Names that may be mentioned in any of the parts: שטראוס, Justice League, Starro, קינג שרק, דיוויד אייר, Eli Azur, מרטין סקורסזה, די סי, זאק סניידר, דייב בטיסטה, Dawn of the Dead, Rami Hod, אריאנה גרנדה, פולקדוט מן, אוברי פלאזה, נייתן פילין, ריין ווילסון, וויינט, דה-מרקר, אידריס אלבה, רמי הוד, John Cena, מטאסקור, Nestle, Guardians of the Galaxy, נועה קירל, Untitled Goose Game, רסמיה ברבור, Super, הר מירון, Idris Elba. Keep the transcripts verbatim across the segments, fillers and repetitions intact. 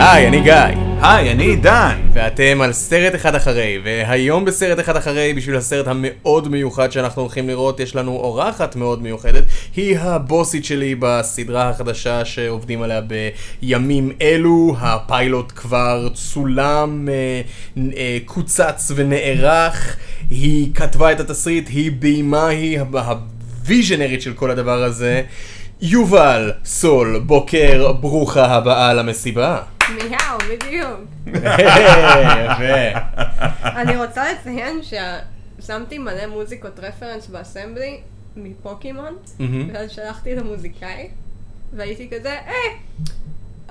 היי, אני גיא. היי, אני דן. ואתם על סרט אחד אחרי, והיום בסרט אחד אחרי, בשביל הסרט המאוד מיוחד שאנחנו הולכים לראות, יש לנו אורחת מאוד מיוחדת. היא הבוסית שלי בסדרה החדשה שעובדים עליה בימים אלו. הפיילוט כבר צולם, קוצץ ונערך. היא כתבה את התסריט, היא בימה, היא הוויז'נרית של כל הדבר הזה. יובל סול, בוקר, ברוכה הבאה למסיבה. מיהו, בדיוק. אני רוצה לציין ששמתי מלא מוזיקות רפרנס באסמבלי מפוקימון, ואז שלחתי למוזיקאי, והייתי כזה, אה,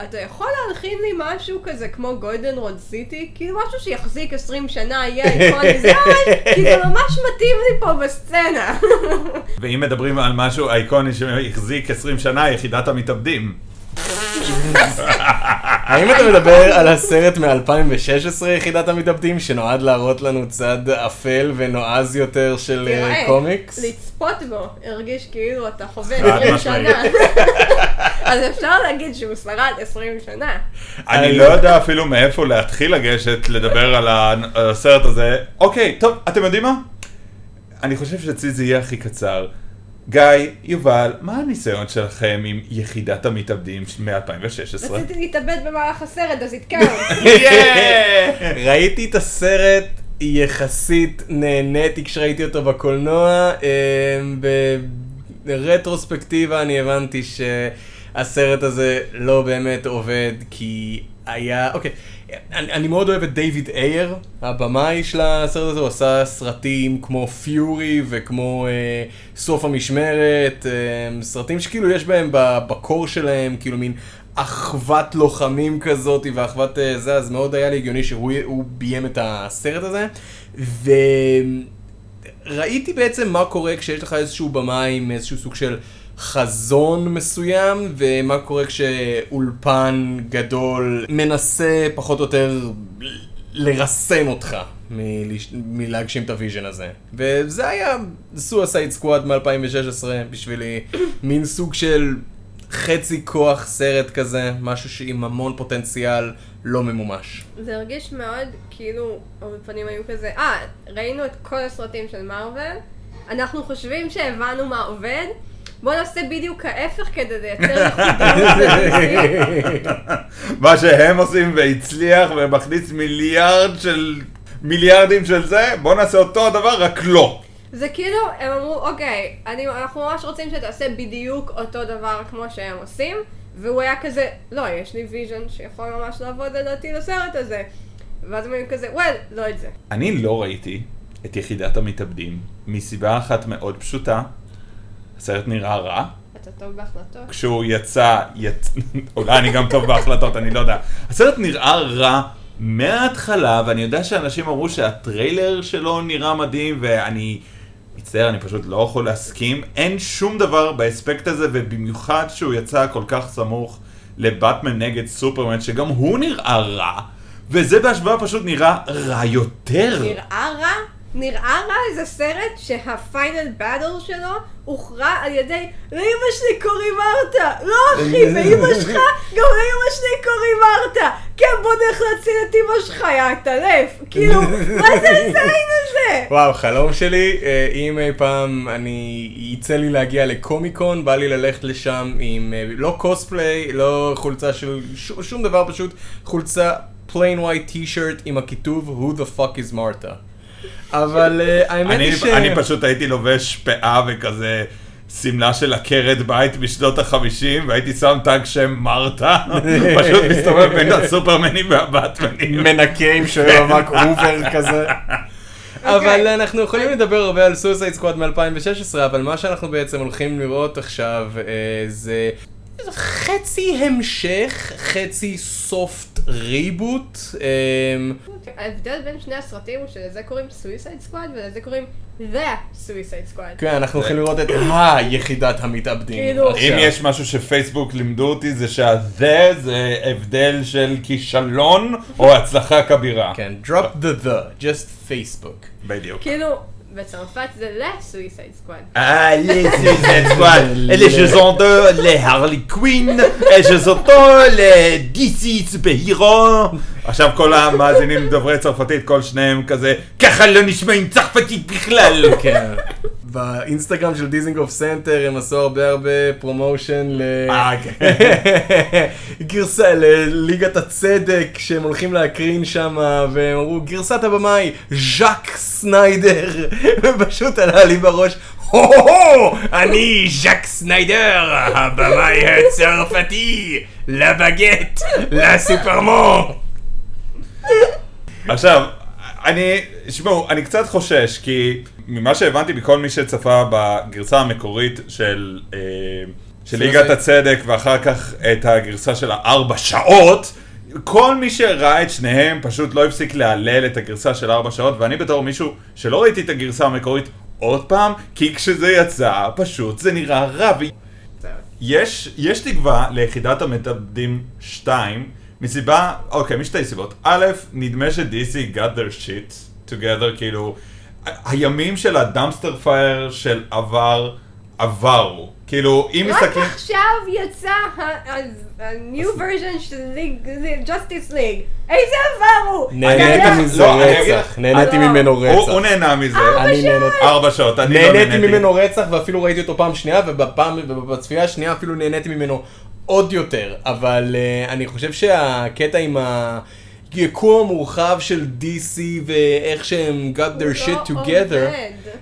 אתה יכול להלחין לי משהו כזה כמו גולדן רוד סיטי? כאילו משהו שיחזיק עשרים שנה, יהיה אייקוני, זה ממש, כי זה ממש מתאים לי פה בסצנה. ואם מדברים על משהו אייקוני שיחזיק עשרים שנה, יחידת המתאבדים. האם אתה מדבר על הסרט מ-אלפיים ושש עשרה יחידת המתאבדים שנועד להראות לנו צד אפל ונועז יותר של קומיקס? לצפות בו הרגיש כאילו אתה חווה עשרים שנה, אז אפשר להגיד שהוא סרט עשרים שנה. אני לא יודע אפילו מאיפה להתחיל לגשת לדבר על הסרט הזה. אוקיי, טוב, אתם יודעים מה? אני חושב שאצלי זה יהיה הכי קצר. גיא, יובל, מה הניסיון שלכם עם יחידת המתאבדים מ-אלפיים ושש עשרה? רציתי להתאבד במהלך הסרט, אז התקרב. ראיתי את הסרט, יחסית נהניתי כשראיתי אותו בקולנוע. ברטרוספקטיבה אני הבנתי שהסרט הזה לא באמת עובד, כי היה... אוקיי. אני, אני מאוד אוהב את דיוויד אייר, הבמאי של הסרט הזה, הוא עשה סרטים כמו פיורי וכמו אה, סוף המשמרת, אה, סרטים שכאילו יש בהם בקור שלהם, כאילו מין אחוות לוחמים כזאת ואחוות אה, זה, אז מאוד היה לי הגיוני שהוא ביים את הסרט הזה, וראיתי בעצם מה קורה כשיש לך איזשהו במאי עם איזשהו סוג של חזון מסוים, ומה קורה כשאולפן גדול מנסה פחות או יותר לרסן אותך מלהגשים את הוויז'ן הזה. וזה היה Suicide Squad מ-אלפיים ושש עשרה בשבילי, מין סוג של חצי כוח סרט כזה, משהו שעם המון פוטנציאל לא ממומש. זה הרגיש מאוד כאילו, בפנים היו כזה, אה, ראינו את כל הסרטים של מארוול, אנחנו חושבים שהבנו מה עובד, בוא נעשה בדיוק ההפך כדי לייצר לחודים. מה שהם עושים והצליח ומכניס מיליארד של... מיליארדים של זה, בוא נעשה אותו הדבר, רק לא. זה כאילו, הם אמרו, אוקיי, אני, אנחנו ממש רוצים שתעשה בדיוק אותו דבר כמו שהם עושים, והוא היה כזה, לא, יש לי ויז'ן שיכול ממש לעבוד לדעתי לסרט הזה. ואז הם היו כזה, וואל, לא את זה. אני לא ראיתי את יחידת המתאבדים, מסיבה אחת מאוד פשוטה, הסרט נראה רע. אתה טוב בהחלטות. כשהוא יצא, יצ... אולי אני גם טוב בהחלטות, אני לא יודע. הסרט נראה רע מההתחלה, ואני יודע שאנשים אמרו שהטריילר שלו נראה מדהים, ואני מצטער, אני פשוט לא יכול להסכים. אין שום דבר באספקט הזה, ובמיוחד שהוא יצא כל כך סמוך לבטמן נגד סופרמן, שגם הוא נראה רע, וזה בהשוואה פשוט נראה רע יותר. נראה רע? נראה רע איזה סרט שהפיינל באדל שלו הוכרע על ידי לאמא שלי קורי מרתה, לא אחי, ואמא שלך גם לאמא שלי קורי מרתה, כן בוא נלך להציל את אמא שלך, יא תלף, כאילו מה זה הזין הזה? וואו, חלום שלי, אם אי פעם אני יצא לי להגיע לקומיקון, בא לי ללכת לשם עם לא קוספליי, לא חולצה של שום דבר, פשוט חולצה plain white t-shirt עם הכיתוב who the fuck is Martha. אבל האמת היא ש... אני פשוט הייתי לובש פאה וכזה סמלה של עקרת בית בשנות החמישים, והייתי שם טאג שם מרתה, פשוט מסתובב בין הסופרמנים והבטמנים. מנקה עם שואל אבק הובר כזה. אבל אנחנו יכולים לדבר הרבה על Suicide Squad מ-אלפיים ושש עשרה, אבל מה שאנחנו בעצם הולכים לראות עכשיו זה... חצי המשך, חצי סופט ריבוט. ההבדל בין שני הסרטים הוא שלזה קוראים Suicide Squad ולזה קוראים The Suicide Squad. כן, אנחנו יכולים לראות את היחידת המתאבדים. אם יש משהו שפייסבוק לימדו אותי זה שה-The זה הבדל של כישלון או הצלחה כבירה. כן, drop the the, just Facebook. בדיוק. כאילו, בצרפת זה ל-Suicide Squad. אה, ל-Suicide Squad. אלה שזונדו להרלי קווין, אלה שזונדו לדיסי סופר-הירו. עכשיו כל המאזינים דוברי צרפתית, כל שניהם כזה, ככה לא נשמעים צרפתית בכלל. כן. באינסטגרם של דיזינגוף סנטר הם עשו הרבה הרבה פרומושן לגרסה, לליגת הצדק שהם הולכים להקרין שם, והם אמרו גרסת הבמאי ז'אק סניידר, ופשוט עלה לי בראש, הו הו, אני ז'אק סניידר, הבמאי הצרפתי, לבגט, לסופרמן. עכשיו, אני, שמעו, אני קצת חושש, כי ממה שהבנתי בכל מי שצפה בגרסה המקורית של, של ליגת הצדק, ואחר כך את הגרסה של הארבע שעות, כל מי שראה את שניהם פשוט לא הפסיק להלל את הגרסה של ארבע שעות, ואני בתור מישהו שלא ראיתי את הגרסה המקורית עוד פעם, כי כשזה יצא, פשוט זה נראה רע. יש, יש תקווה ליחידת המתאבדים שתיים, מסיבה, אוקיי, משתי סיבות. א', נדמה ש-די סי got their shit together, כאילו, הימים של הדאמסטר פייר של עבר, עברו. כאילו, אם מסתכלים... רק עכשיו יצא ה-new version של Justice League. איזה עברו! נהניתי מזה רצח. נהניתי ממנו רצח. הוא נהנה מזה. ארבע שעות. נהניתי ממנו רצח, ואפילו ראיתי אותו פעם שנייה, ובצפייה השנייה אפילו נהניתי ממנו עוד יותר. אבל אני חושב שהקטע עם ה... היקום המורחב של די סי ואיך שהם got their shit together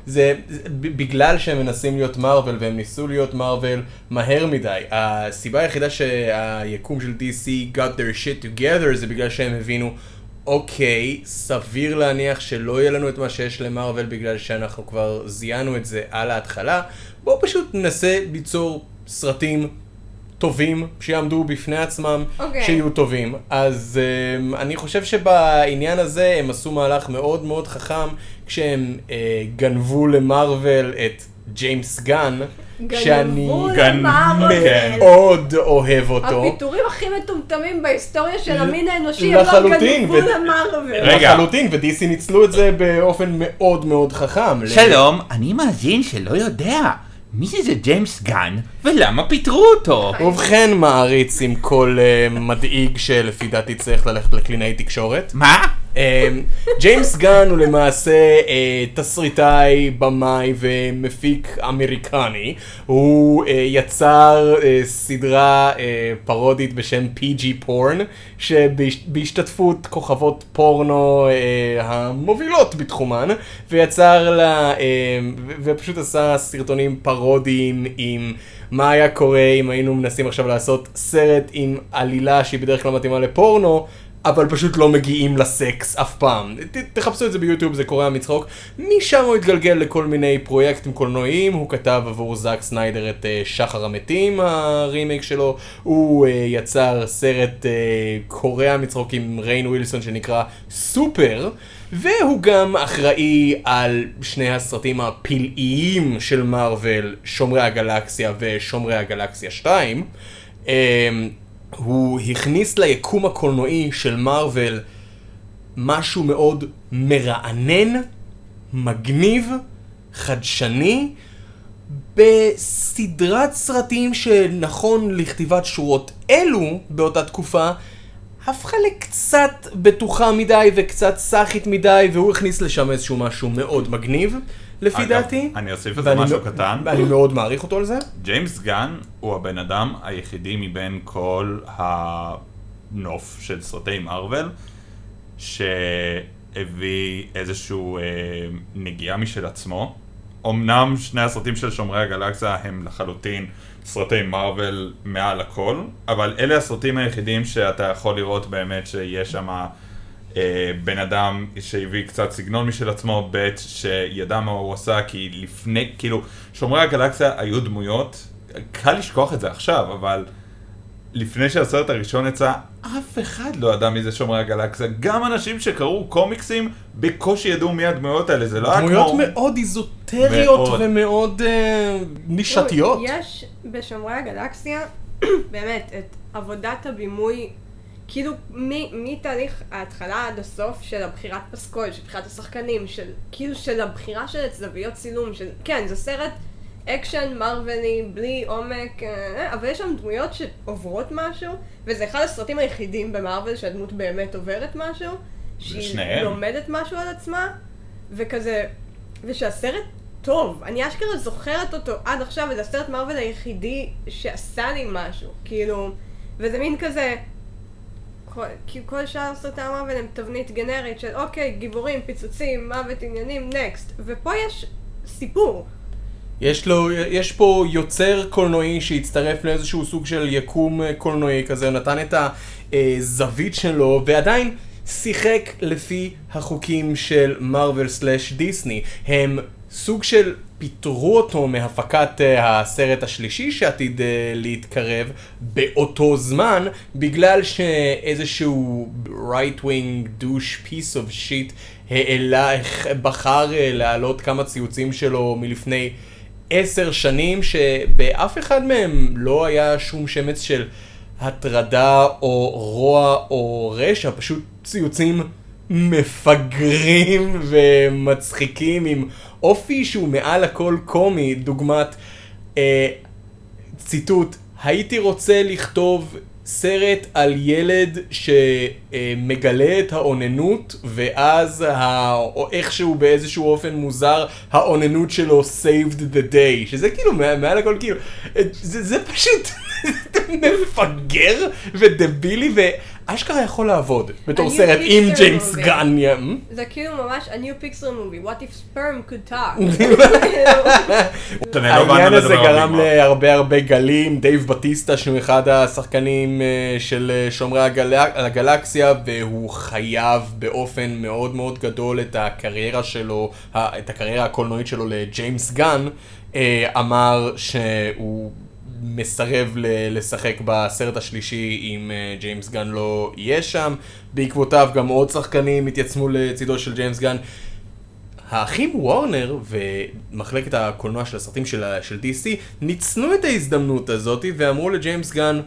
זה בגלל שהם מנסים להיות מרוול, והם ניסו להיות מרוול מהר מדי. הסיבה היחידה שהיקום של די סי got their shit together זה בגלל שהם הבינו, אוקיי, סביר להניח שלא יהיה לנו את מה שיש למרוול בגלל שאנחנו כבר זיינו את זה על ההתחלה, בואו פשוט ננסה ליצור סרטים טובים, שיעמדו בפני עצמם, okay. שיהיו טובים. אז euh, אני חושב שבעניין הזה הם עשו מהלך מאוד מאוד חכם, כשהם אה, גנבו למרוול את ג'יימס גן, שאני מאוד אוהב אותו. הפיתורים הכי מטומטמים בהיסטוריה של המין האנושי, הם לא גנבו למרוול. לחלוטין, ודיסי ניצלו את זה באופן מאוד מאוד חכם. שלום, אני מאזין שלא יודע. מי זה ג'יימס גן, ולמה פיטרו אותו? ובכן, מעריץ עם כל מדאיג שלפי דעתי צריך ללכת לקלינאי תקשורת. מה? ג'יימס גן הוא למעשה תסריטאי, במאי ומפיק אמריקני. הוא יצר סדרה פרודית בשם פי ג'י-Porn, שבהשתתפות כוכבות פורנו המובילות בתחומן, ויצר לה, ופשוט עשה סרטונים פרודיים עם מה היה קורה אם היינו מנסים עכשיו לעשות סרט עם עלילה שהיא בדרך כלל מתאימה לפורנו, אבל פשוט לא מגיעים לסקס אף פעם. ת, תחפשו את זה ביוטיוב, זה קורע מצחוק. משם הוא התגלגל לכל מיני פרויקטים קולנועיים, הוא כתב עבור זאק סניידר את uh, שחר המתים, הרימייק שלו, הוא uh, יצר סרט uh, קורע מצחוק עם ריין ווילסון שנקרא סופר, והוא גם אחראי על שני הסרטים הפלאיים של מארוול, שומרי הגלקסיה ושומרי הגלקסיה שתיים. Uh, הוא הכניס ליקום הקולנועי של מארוול משהו מאוד מרענן, מגניב, חדשני, בסדרת סרטים שנכון לכתיבת שורות אלו באותה תקופה, הפכה לקצת בטוחה מדי וקצת סחית מדי, והוא הכניס לשם איזשהו משהו מאוד מגניב. לפי דעתי, אני אוסיף את זה משהו קטן, אני מאוד מעריך אותו על זה. ג'יימס גן הוא הבן אדם היחידי מבין כל הנוף של סרטי מארוול שהביא איזשהו אה, נגיעה משל עצמו. אמנם שני הסרטים של שומרי הגלקסיה הם לחלוטין סרטי מארוול מעל הכל, אבל אלה הסרטים היחידים שאתה יכול לראות באמת שיש שם בן אדם שהביא קצת סגנון משל עצמו, בית שידע מה הוא עשה, כי לפני, כאילו, שומרי הגלקסיה היו דמויות, קל לשכוח את זה עכשיו, אבל לפני שהסרט הראשון יצא, אף אחד לא ידע מי זה שומרי הגלקסיה. גם אנשים שקראו קומיקסים בקושי ידעו מי הדמויות האלה, זה לא היה כמו... דמויות מאוד איזוטריות ומאוד נישתיות. יש בשומרי הגלקסיה באמת את עבודת הבימוי כאילו מתהליך ההתחלה עד הסוף של הבחירת פסקול, של בחירת השחקנים, של כאילו של הבחירה של זוויות צילום, של כן, זה סרט אקשן, מרווילי, בלי עומק, אבל יש שם דמויות שעוברות משהו, וזה אחד הסרטים היחידים במרוויל שהדמות באמת עוברת משהו, שהיא לומדת משהו על עצמה, וכזה, ושהסרט טוב, אני אשכרה זוכרת אותו עד עכשיו, וזה הסרט מרוויל היחידי שעשה לי משהו, כאילו, וזה מין כזה, כי כל שאר סרטי המרוויל הם תבנית גנרית של אוקיי, גיבורים, פיצוצים, מוות, עניינים, נקסט, ופה יש סיפור. יש לו, יש פה יוצר קולנועי שהצטרף לאיזשהו סוג של יקום קולנועי כזה, נתן את הזווית שלו ועדיין שיחק לפי החוקים של מרוויל סלש דיסני. הם סוג של פיתרו אותו מהפקת הסרט השלישי שעתיד להתקרב באותו זמן, בגלל שאיזשהו right wing douche piece of shit העלה, בחר להעלות כמה ציוצים שלו מלפני עשר שנים, שבאף אחד מהם לא היה שום שמץ של הטרדה או רוע או רשע, פשוט ציוצים מפגרים ומצחיקים עם אופי שהוא מעל הכל קומי, דוגמת אה, ציטוט, הייתי רוצה לכתוב סרט על ילד שמגלה את האוננות, ואז איכשהו באיזשהו אופן מוזר האוננות שלו saved the day, שזה כאילו מעל הכל כאילו, זה, זה פשוט מפגר ודבילי ואשכרה יכול לעבוד בתור סרט עם ג'יימס גאן. זה כאילו ממש a new pixel movie, what if sperm could talk. העניין הזה גרם להרבה הרבה גלים, דייב בטיסטה שהוא אחד השחקנים של שומרי הגלקסיה, והוא חייב באופן מאוד מאוד גדול את הקריירה שלו, את הקריירה הקולנועית שלו לג'יימס גאן, אמר שהוא מסרב לשחק בסרט השלישי אם ג'יימס גאן לא יהיה שם. בעקבותיו גם עוד שחקנים התייצמו לצידו של ג'יימס גאן. האחים וורנר ומחלקת הקולנוע של הסרטים של די סי ניצנו את ההזדמנות הזאת ואמרו לג'יימס גאן,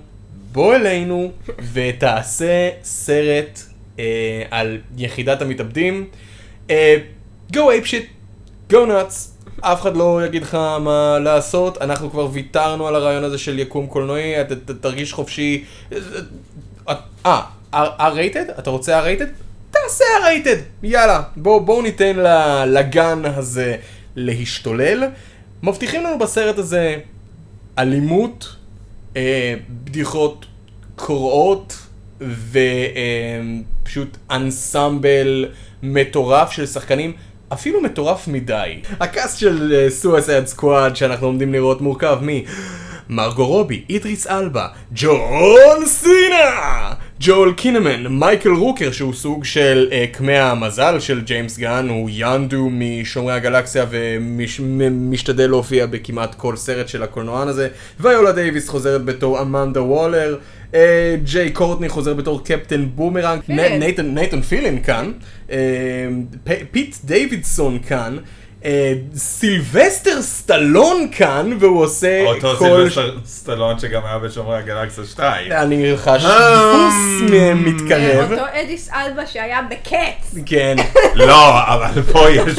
בוא אלינו ותעשה סרט אה, על יחידת המתאבדים, אה, go ape shit, go nuts, אף אחד לא יגיד לך מה לעשות, אנחנו כבר ויתרנו על הרעיון הזה של יקום קולנועי, אתה תרגיש חופשי. אה, R-rated? אתה רוצה R-rated? תעשה R-rated! יאללה, בואו ניתן לגן הזה להשתולל. מבטיחים לנו בסרט הזה אלימות, בדיחות קורעות ופשוט אנסמבל מטורף של שחקנים. אפילו מטורף מדי. הקאסט של סויסייד סקוואד שאנחנו עומדים לראות מורכב מ מרגו רובי, אידריס אלבה, ג'ון סינה, ג'ואל קינמן, מייקל רוקר שהוא סוג של קמע המזל של ג'יימס גאן, הוא ינדו משומרי הגלקסיה ומשתדל להופיע בכמעט כל סרט של הקולנוען הזה, ויולה דייביס חוזרת בתור אמנדה וולר, ג'יי קורטני חוזר בתור קפטן בומרנג, נייתן פילין כאן, פיט דיווידסון כאן, סילבסטר סטלון כאן, והוא עושה אותו סילבסטר סטלון שגם היה בשומרי הגלקסיה שתיים. אני חש דפוס מתקרב. אותו אדיס אלבה שהיה בקץ. כן. לא, אבל פה יש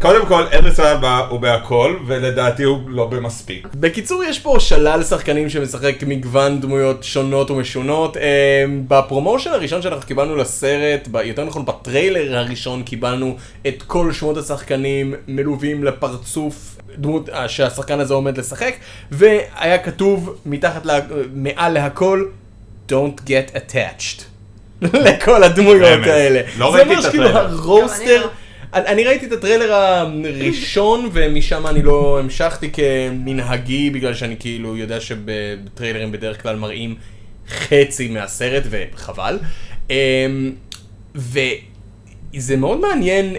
קודם כל אדריס אלבה הוא בהכל, ולדעתי הוא לא במספיק. בקיצור, יש פה שלל שחקנים שמשחק מגוון דמויות שונות ומשונות. בפרומושן הראשון שאנחנו קיבלנו לסרט, יותר נכון בטריילר הראשון, קיבלנו את כל שמות השחקנים מלווים לפרצוף דמות שהשחקן הזה עומד לשחק, והיה כתוב מתחת לה, מעל להכל Don't get attached לכל הדמויות האלה. לא זה אומר שכאילו הרוסטר, אני, אני ראיתי את הטריילר הראשון ומשם אני לא המשכתי כמנהגי, בגלל שאני כאילו יודע שבטריילרים בדרך כלל מראים חצי מהסרט וחבל, וזה מאוד מעניין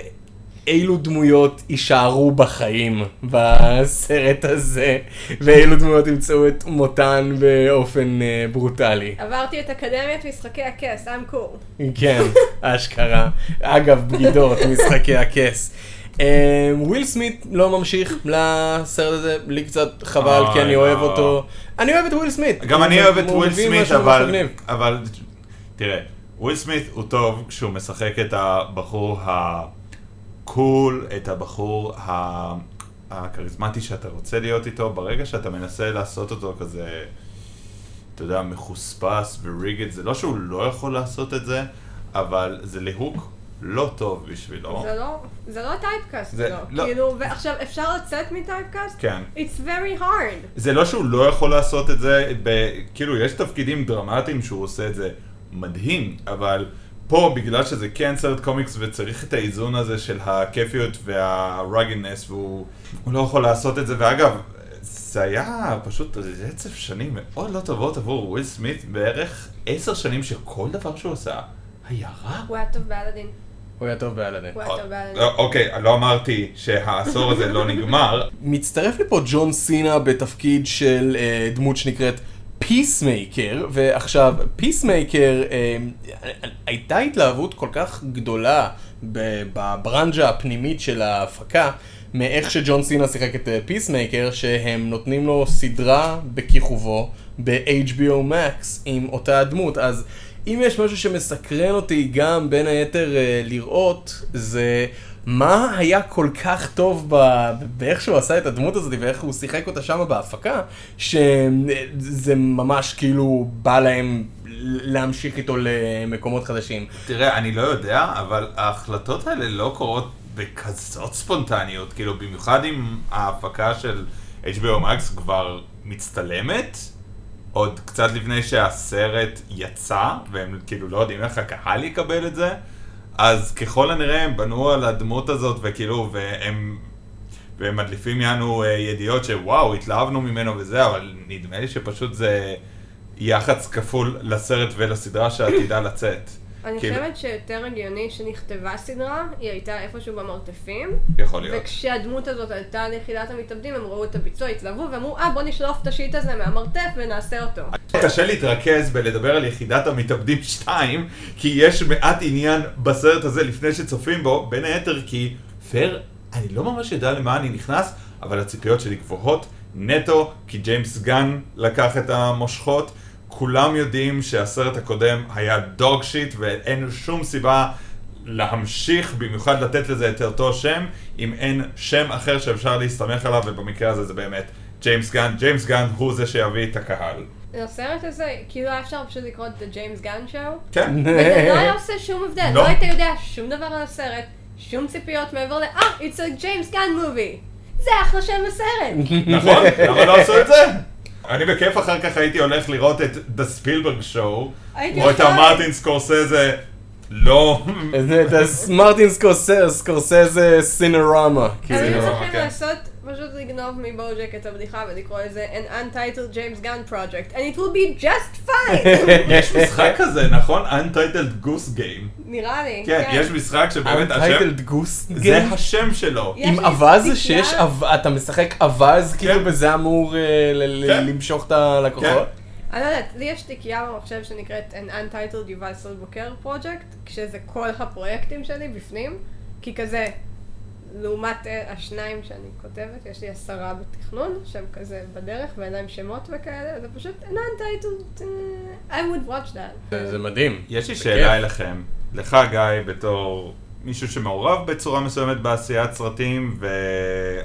אילו דמויות יישארו בחיים בסרט הזה, ואילו דמויות ימצאו את מותן באופן uh, ברוטלי. עברתי את אקדמיית משחקי הכס, I'm cool. כן, אשכרה. אגב, בגידות, משחקי הכס. וויל סמית לא ממשיך לסרט הזה, לי קצת חבל, כי אני אוהב אותו. אני אוהב את וויל סמית. גם אני אוהב את וויל סמית, אבל תראה, וויל סמית הוא טוב כשהוא משחק את הבחור הקול, את הבחור הקריזמטי שאתה רוצה להיות איתו, ברגע שאתה מנסה לעשות אותו כזה, אתה יודע, מחוספס וריגד, זה לא שהוא לא יכול לעשות את זה, אבל זה ליהוק לא טוב בשבילו. זה לא, זה לא טייפקאסט, זה לא. כאילו, ועכשיו אפשר לצאת מטייפקאסט? כן. It's very hard. זה לא שהוא לא יכול לעשות את זה, כאילו יש תפקידים דרמטיים שהוא עושה את זה מדהים, אבל פה בגלל שזה כן סרט קומיקס וצריך את האיזון הזה של הכיפיות והרגינס, והוא לא יכול לעשות את זה. ואגב, זה היה פשוט רצף שנים מאוד לא טובות עבור וויל סמית, בערך עשר שנים שכל דבר שהוא עושה היה רע. הוא היה טוב באלאדין. הוא היה טוב באלאדין. הוא היה טוב באלאדין. אוקיי, לא אמרתי שהעשור הזה לא נגמר. מצטרף לי פה ג'ון סינה בתפקיד של דמות שנקראת פיסמייקר, ועכשיו פיסמייקר, הייתה התלהבות כל כך גדולה בברנג'ה הפנימית של ההפקה, מאיך שג'ון סינה שיחק את פיסמייקר, שהם נותנים לו סדרה בכיכובו ב-אייץ' בי או Max עם אותה הדמות. אז אם יש משהו שמסקרן אותי גם בין היתר לראות, זה מה היה כל כך טוב באיך שהוא עשה את הדמות הזאת ואיך הוא שיחק אותה שם בהפקה, שזה ממש כאילו בא להם להמשיך איתו למקומות חדשים. תראה, אני לא יודע, אבל ההחלטות האלה לא קורות בכזאת ספונטניות, כאילו במיוחד אם ההפקה של אייץ' בי או Max כבר מצטלמת, עוד קצת לפני שהסרט יצא, והם כאילו לא יודעים איך הקהל יקבל את זה, אז ככל הנראה הם בנו על הדמות הזאת, וכאילו, והם, והם מדליפים לנו ידיעות שוואו, התלהבנו ממנו וזה, אבל נדמה לי שפשוט זה יחס כפול לסרט ולסדרה שעתידה לצאת. אני חושבת שיותר הגיוני שנכתבה סדרה, היא הייתה איפשהו במרתפים. יכול להיות. וכשהדמות הזאת עלתה ליחידת המתאבדים, הם ראו את הביצוע, התלהבו ואמרו, אה, בוא נשלוף את השיט הזה מהמרתף ונעשה אותו. קשה להתרכז בלדבר על יחידת המתאבדים שתיים, כי יש מעט עניין בסרט הזה לפני שצופים בו, בין היתר כי, פייר, אני לא ממש יודע למה אני נכנס, אבל הציפיות שלי גבוהות נטו, כי ג'יימס גן לקח את המושכות, כולם יודעים שהסרט הקודם היה דוג שיט ואין שום סיבה להמשיך, במיוחד לתת לזה את אותו שם, אם אין שם אחר שאפשר להסתמך עליו, ובמקרה הזה זה באמת ג'יימס גן. ג'יימס גן הוא זה שיביא את הקהל. הסרט הזה, כאילו היה אפשר פשוט לקרוא את The James Gunn Show. כן. וזה לא היה עושה שום הבדל, לא היית יודע שום דבר על הסרט, שום ציפיות מעבר ל... אה, it's a James Gunn movie. זה אחלה שם הסרט. נכון, למה לא עשו את זה? אני בכיף אחר כך הייתי הולך לראות את The Spielberg Show, או את המרטין סקורסזה, לא... את המרטין סקורסזה סינרמה. אני צריכים לעשות, פשוט לגנוב מבוג'ק את הבדיחה ולקרוא לזה An Untitled James Gunn Project, and it will be just fine! יש משחק כזה, נכון? Untitled Goose Game. נראה לי. כן, יש משחק שבאמת השם... Untitled Goose Game? זה השם שלו. עם אבז שיש... אתה משחק אבז כאילו וזה אמור למשוך את הלקוחות? אני לא יודעת, לי יש תיקייה במחשב שנקראת An Untitled Yuval Sol בוקר Project, כשזה כל הפרויקטים שלי בפנים, כי כזה... לעומת השניים שאני כותבת, יש לי עשרה בתכנון, שם כזה בדרך, ואין להם שמות וכאלה, זה פשוט, non-titled, I would watch that. זה מדהים. יש לי שאלה אליכם, לך גיא, בתור מישהו שמעורב בצורה מסוימת בעשיית סרטים,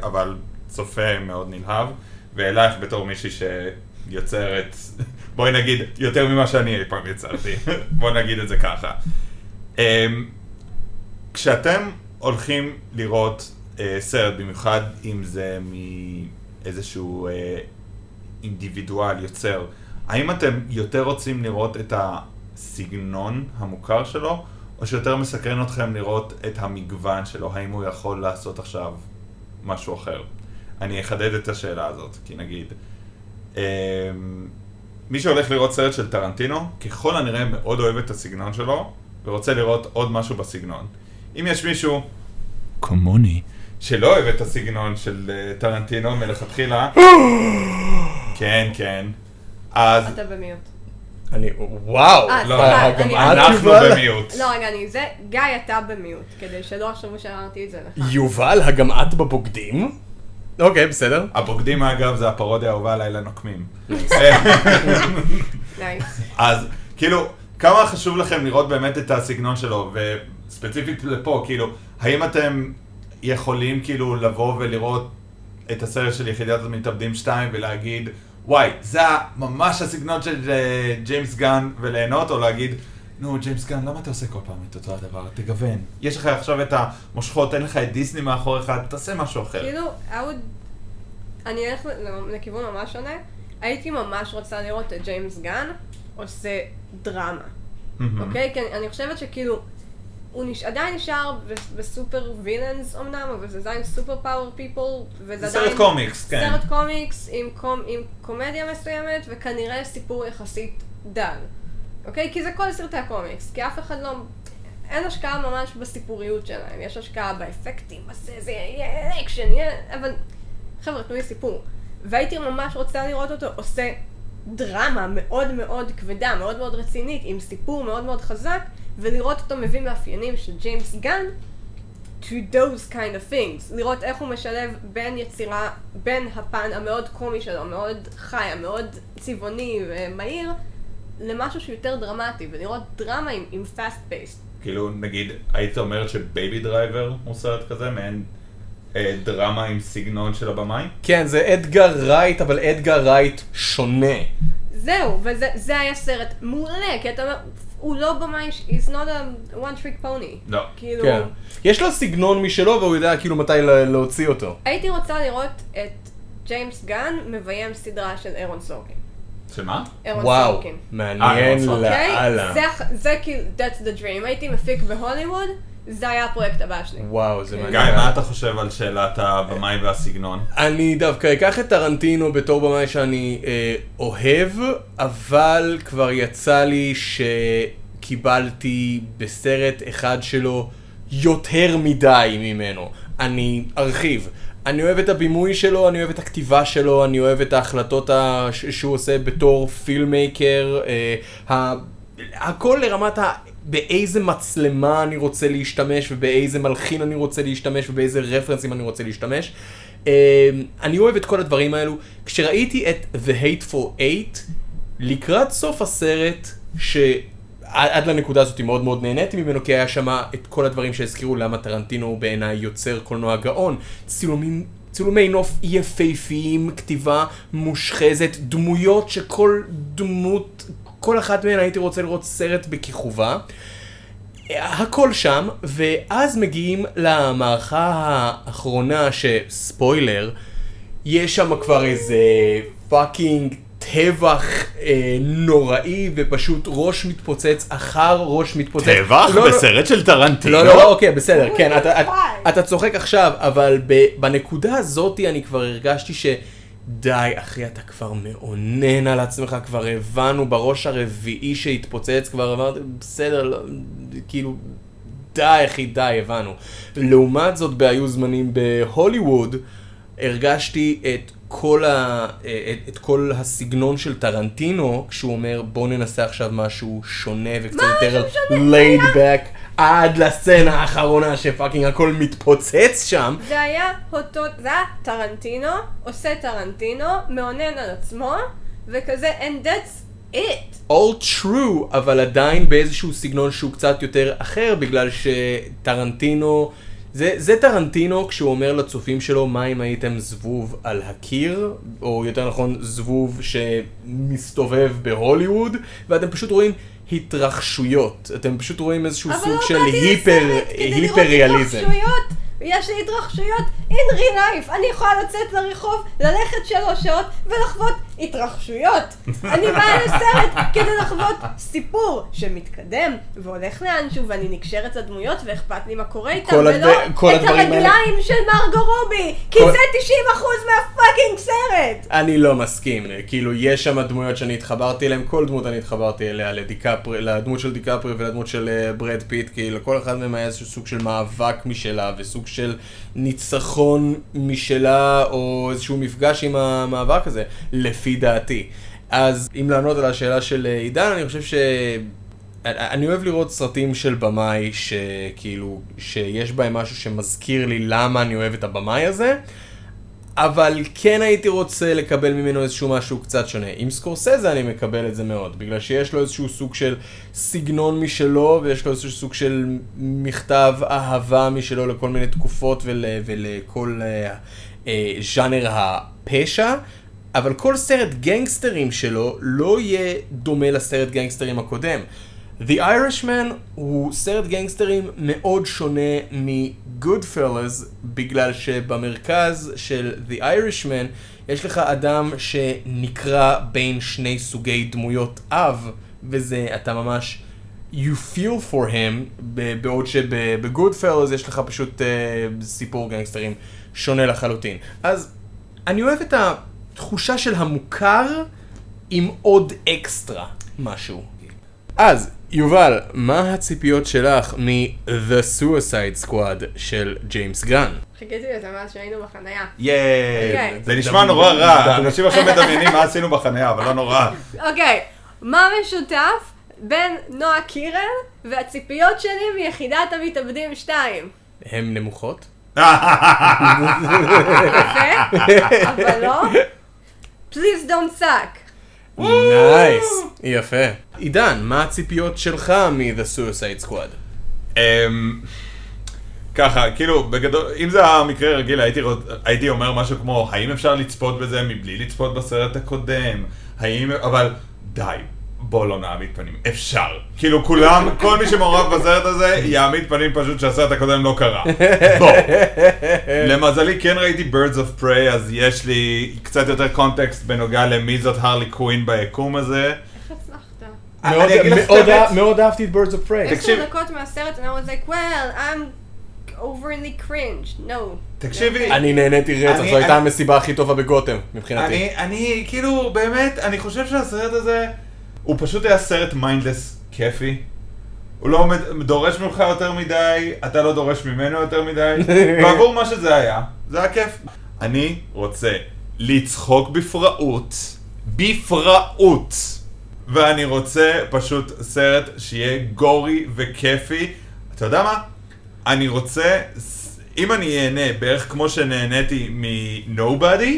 אבל צופה מאוד נלהב, ואלייך בתור מישהי שיוצרת, בואי נגיד, יותר ממה שאני אי פעם יצרתי, בואי נגיד את זה ככה. כשאתם הולכים לראות אה, סרט, במיוחד אם זה מאיזשהו אה, אינדיבידואל יוצר, האם אתם יותר רוצים לראות את הסגנון המוכר שלו, או שיותר מסקרן אתכם לראות את המגוון שלו, האם הוא יכול לעשות עכשיו משהו אחר? אני אחדד את השאלה הזאת, כי נגיד, אה, מי שהולך לראות סרט של טרנטינו, ככל הנראה מאוד אוהב את הסגנון שלו, ורוצה לראות עוד משהו בסגנון. אם יש מישהו, כמוני, שלא אוהב את הסגנון של טרנטינו מלכתחילה, כן, כן, אז... אתה במיוט. אני, וואו! לא, גם אנחנו במיוט. לא, רגע, אני, זה, גיא, אתה במיוט, כדי שלא חשבו שאמרתי את זה לך. יובל, הגם את בבוגדים? אוקיי, בסדר. הבוגדים, אגב, זה הפרודיה האהובה עליי לנוקמים. נייס. אז, כאילו... כמה חשוב לכם לראות באמת את הסגנון שלו, וספציפית לפה, כאילו, האם אתם יכולים כאילו לבוא ולראות את הסרט של יחידת המתאבדים שתיים ולהגיד, וואי, זה ממש הסגנון של ג'יימס גן וליהנות, או להגיד, נו, ג'יימס גן, למה אתה עושה כל פעם את אותו הדבר? תגוון. יש לך עכשיו את המושכות, אין לך את דיסני מאחור אחד, תעשה משהו אחר. כאילו, אני אלך לכיוון ממש שונה, הייתי ממש רוצה לראות את ג'יימס גן עושה דרמה, אוקיי? כי אני חושבת שכאילו, הוא עדיין נשאר בסופר וילאנס אמנם, אבל זה עדיין סופר פאוור פיפל, וזה עדיין סרט קומיקס, כן. סרט קומיקס עם קומדיה מסוימת, וכנראה סיפור יחסית דל. אוקיי? כי זה כל סרטי הקומיקס, כי אף אחד לא... אין השקעה ממש בסיפוריות שלהם, יש השקעה באפקטים, זה יהיה אקשן, אבל... חבר'ה, תנו לי סיפור. והייתי ממש רוצה לראות אותו עושה דרמה מאוד מאוד כבדה, מאוד מאוד רצינית, עם סיפור מאוד מאוד חזק, ולראות אותו מביא מאפיינים של ג'יימס גן to those kind of things. לראות איך הוא משלב בין יצירה, בין הפן המאוד קומי שלו, מאוד חי, המאוד צבעוני ומהיר, למשהו שיותר דרמטי, ולראות דרמה עם, עם fast paced. כאילו, נגיד, היית אומרת שבייבי דרייבר הוא סרט כזה, מעין דרמה עם סגנון של הבמאי? כן, זה אדגר רייט, אבל אדגר רייט שונה. זהו, וזה היה סרט מעולה, כי אתה אומר, הוא לא במאי, he's not a one trick pony. לא. כאילו... כן. יש לו סגנון משלו, והוא יודע כאילו מתי להוציא אותו. הייתי רוצה לראות את ג'יימס גן מביים סדרה של אירון סורקין. שמה? וואו, מעניין לאללה. זה כאילו, that's the dream. הייתי מפיק בהוליווד, זה היה הפרויקט הבא שלי. וואו, זה מעניין. גיא, מה אתה חושב על שאלת הבמאי והסגנון? אני דווקא אקח את טרנטינו בתור במאי שאני אוהב, אבל כבר יצא לי שקיבלתי בסרט אחד שלו יותר מדי ממנו. אני ארחיב. אני אוהב את הבימוי שלו, אני אוהב את הכתיבה שלו, אני אוהב את ההחלטות שהוא עושה בתור פילמייקר, הכל לרמת ה... באיזה מצלמה אני רוצה להשתמש, ובאיזה מלחין אני רוצה להשתמש, ובאיזה רפרנסים אני רוצה להשתמש. אני אוהב את כל הדברים האלו. כשראיתי את The Hateful Eight, לקראת סוף הסרט, שעד לנקודה הזאת מאוד מאוד נהניתי ממנו, כי היה שמה את כל הדברים שהזכירו למה טרנטינו בעיניי יוצר קולנוע גאון. צילומים, צילומי נוף יפהפיים, כתיבה מושחזת, דמויות שכל דמות... כל אחת מהן הייתי רוצה לראות סרט בכיכובה, הכל שם, ואז מגיעים למערכה האחרונה שספוילר, יש שם כבר איזה פאקינג טבח אה, נוראי, ופשוט ראש מתפוצץ אחר ראש מתפוצץ. טבח? לא, בסרט לא, של טרנטינו? לא, לא, לא, אוקיי, בסדר, כן, אתה, אתה, אתה צוחק עכשיו, אבל בנקודה הזאת אני כבר הרגשתי ש... די, אחי, אתה כבר מעונן על עצמך, כבר הבנו בראש הרביעי שהתפוצץ, כבר אמרתי, בסדר, כאילו, די, אחי, די, הבנו. לעומת זאת, בהיו זמנים בהוליווד, הרגשתי את כל, ה, את, את כל הסגנון של טרנטינו, כשהוא אומר, בוא ננסה עכשיו משהו שונה וקצת יותר laid back, עד לסצנה האחרונה שפאקינג הכל מתפוצץ שם. זה היה אותו, זה היה טרנטינו, עושה טרנטינו, מעונן על עצמו, וכזה, and that's it. All true, אבל עדיין באיזשהו סגנון שהוא קצת יותר אחר, בגלל שטרנטינו, זה, זה טרנטינו כשהוא אומר לצופים שלו, מה אם הייתם זבוב על הקיר, או יותר נכון, זבוב שמסתובב בהוליווד, ואתם פשוט רואים, התרחשויות. אתם פשוט רואים איזשהו סוג של היפר, היפר-ריאליזם. יש לי התרחשויות in real life. אני יכולה לצאת לרחוב, ללכת שלוש שעות ולחוות התרחשויות. אני באה לסרט כדי לחוות סיפור שמתקדם והולך לאנשהו, ואני נקשרת לדמויות ואכפת לי מה קורה איתם, ולא את הרגליים של מרגו רובי, כי זה תשעים אחוז מהפאקינג סרט. אני לא מסכים. כאילו, יש שם דמויות שאני התחברתי אליהם, כל דמות אני התחברתי אליה, לדמות של דיקפרי ולדמות של ברד פיט, כאילו, כל אחד מהם היה איזשהו סוג של מאבק משלה וסוג של ניצחון משלה, או איזשהו מפגש עם המאבק הזה, לפי דעתי. אז אם לענות על השאלה של עידן, אני חושב ש... אני אוהב לראות סרטים של במאי שכאילו, שיש בהם משהו שמזכיר לי למה אני אוהב את הבמאי הזה, אבל כן הייתי רוצה לקבל ממנו איזשהו משהו קצת שונה. עם סקורסזה אני מקבל את זה מאוד, בגלל שיש לו איזשהו סוג של סגנון משלו, ויש לו איזשהו סוג של מכתב אהבה משלו לכל מיני תקופות ול, ולכל אה, אה, ז'אנר הפשע, אבל כל סרט גנגסטרים שלו לא יהיה דומה לסרט גנגסטרים הקודם. The Irishman הוא סרט גנגסטרים מאוד שונה מ-Goodfellas, בגלל שבמרכז של The Irishman יש לך אדם שנקרא בין שני סוגי דמויות אב, וזה אתה ממש you feel for him, בעוד שב-Goodfellas יש לך פשוט uh, סיפור גנגסטרים שונה לחלוטין. אז אני אוהב את התחושה של המוכר עם עוד אקסטרה משהו. אז יובל, מה הציפיות שלך מ-The Suicide Squad של ג'יימס גן? חיכיתי לזה מאז שהיינו בחנייה. יאיי, זה נשמע נורא רע, אנשים עכשיו מדמיינים מה עשינו בחנייה, אבל לא נורא. אוקיי, מה משותף בין נועה קירל והציפיות שלי מיחידת המתאבדים שתיים? הן נמוכות? יפה, אבל לא. Please don't suck. נייס, יפה. עידן, מה הציפיות שלך מ-The Suicide Squad? ככה, כאילו, בגדול, אם זה המקרה רגיל, הייתי אומר משהו כמו, האם אפשר לצפות בזה מבלי לצפות בסרט הקודם? האם, אבל די, בוא לא נעמיד פנים, אפשר. כאילו, כולם, כל מי שמעורב בסרט הזה, יעמיד פנים פשוט שהסרט הקודם לא קרה. בוא. למזלי, כן ראיתי Birds of Prey, אז יש לי קצת יותר קונטקסט בנוגע למי זאת הרלי קווין ביקום הזה. מאוד אהבתי את Birds of Prey. עשר דקות מהסרט, and I was like, well, I'm overly cringe. No. תקשיבי. אני נהניתי רצח, זו הייתה המסיבה הכי טובה בגותם, מבחינתי. אני, כאילו, באמת, אני חושב שהסרט הזה, הוא פשוט היה סרט מיינדלס כיפי. הוא לא דורש ממך יותר מדי, אתה לא דורש ממנו יותר מדי. ועבור מה שזה היה, זה היה כיף. אני רוצה לצחוק בפרעות, בפרעות. ואני רוצה פשוט סרט שיהיה גורי וכיפי. אתה יודע מה? אני רוצה, אם אני אהנה בערך כמו שנהניתי מ-Nobody,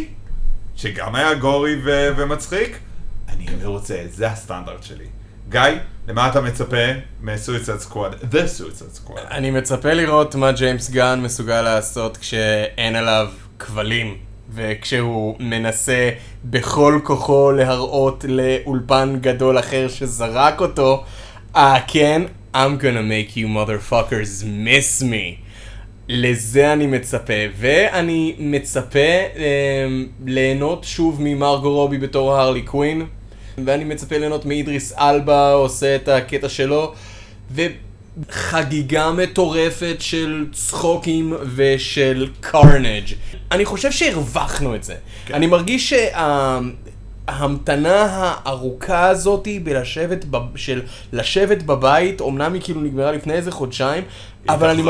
שגם היה גורי ו- ומצחיק, אני רוצה, זה הסטנדרט שלי. גיא, למה אתה מצפה מ-Suicide Squad, The Suicide Squad? אני מצפה לראות מה ג'יימס גן מסוגל לעשות כשאין עליו כבלים. וכשהוא מנסה בכל כוחו להראות לאולפן גדול אחר שזרק אותו, אה כן, I'm gonna make you motherfuckers miss me. לזה אני מצפה, ואני מצפה אה, ליהנות שוב ממרגו רובי בתור הרלי קווין, ואני מצפה ליהנות מאידריס אלבה עושה את הקטע שלו, וחגיגה מטורפת של צחוקים ושל קארנג'. אני חושב שהרווחנו את זה. כן. אני מרגיש שההמתנה הארוכה הזאת בלשבת בב... של לשבת בבית, אומנם היא כאילו נגמרה לפני איזה חודשיים, אבל אני,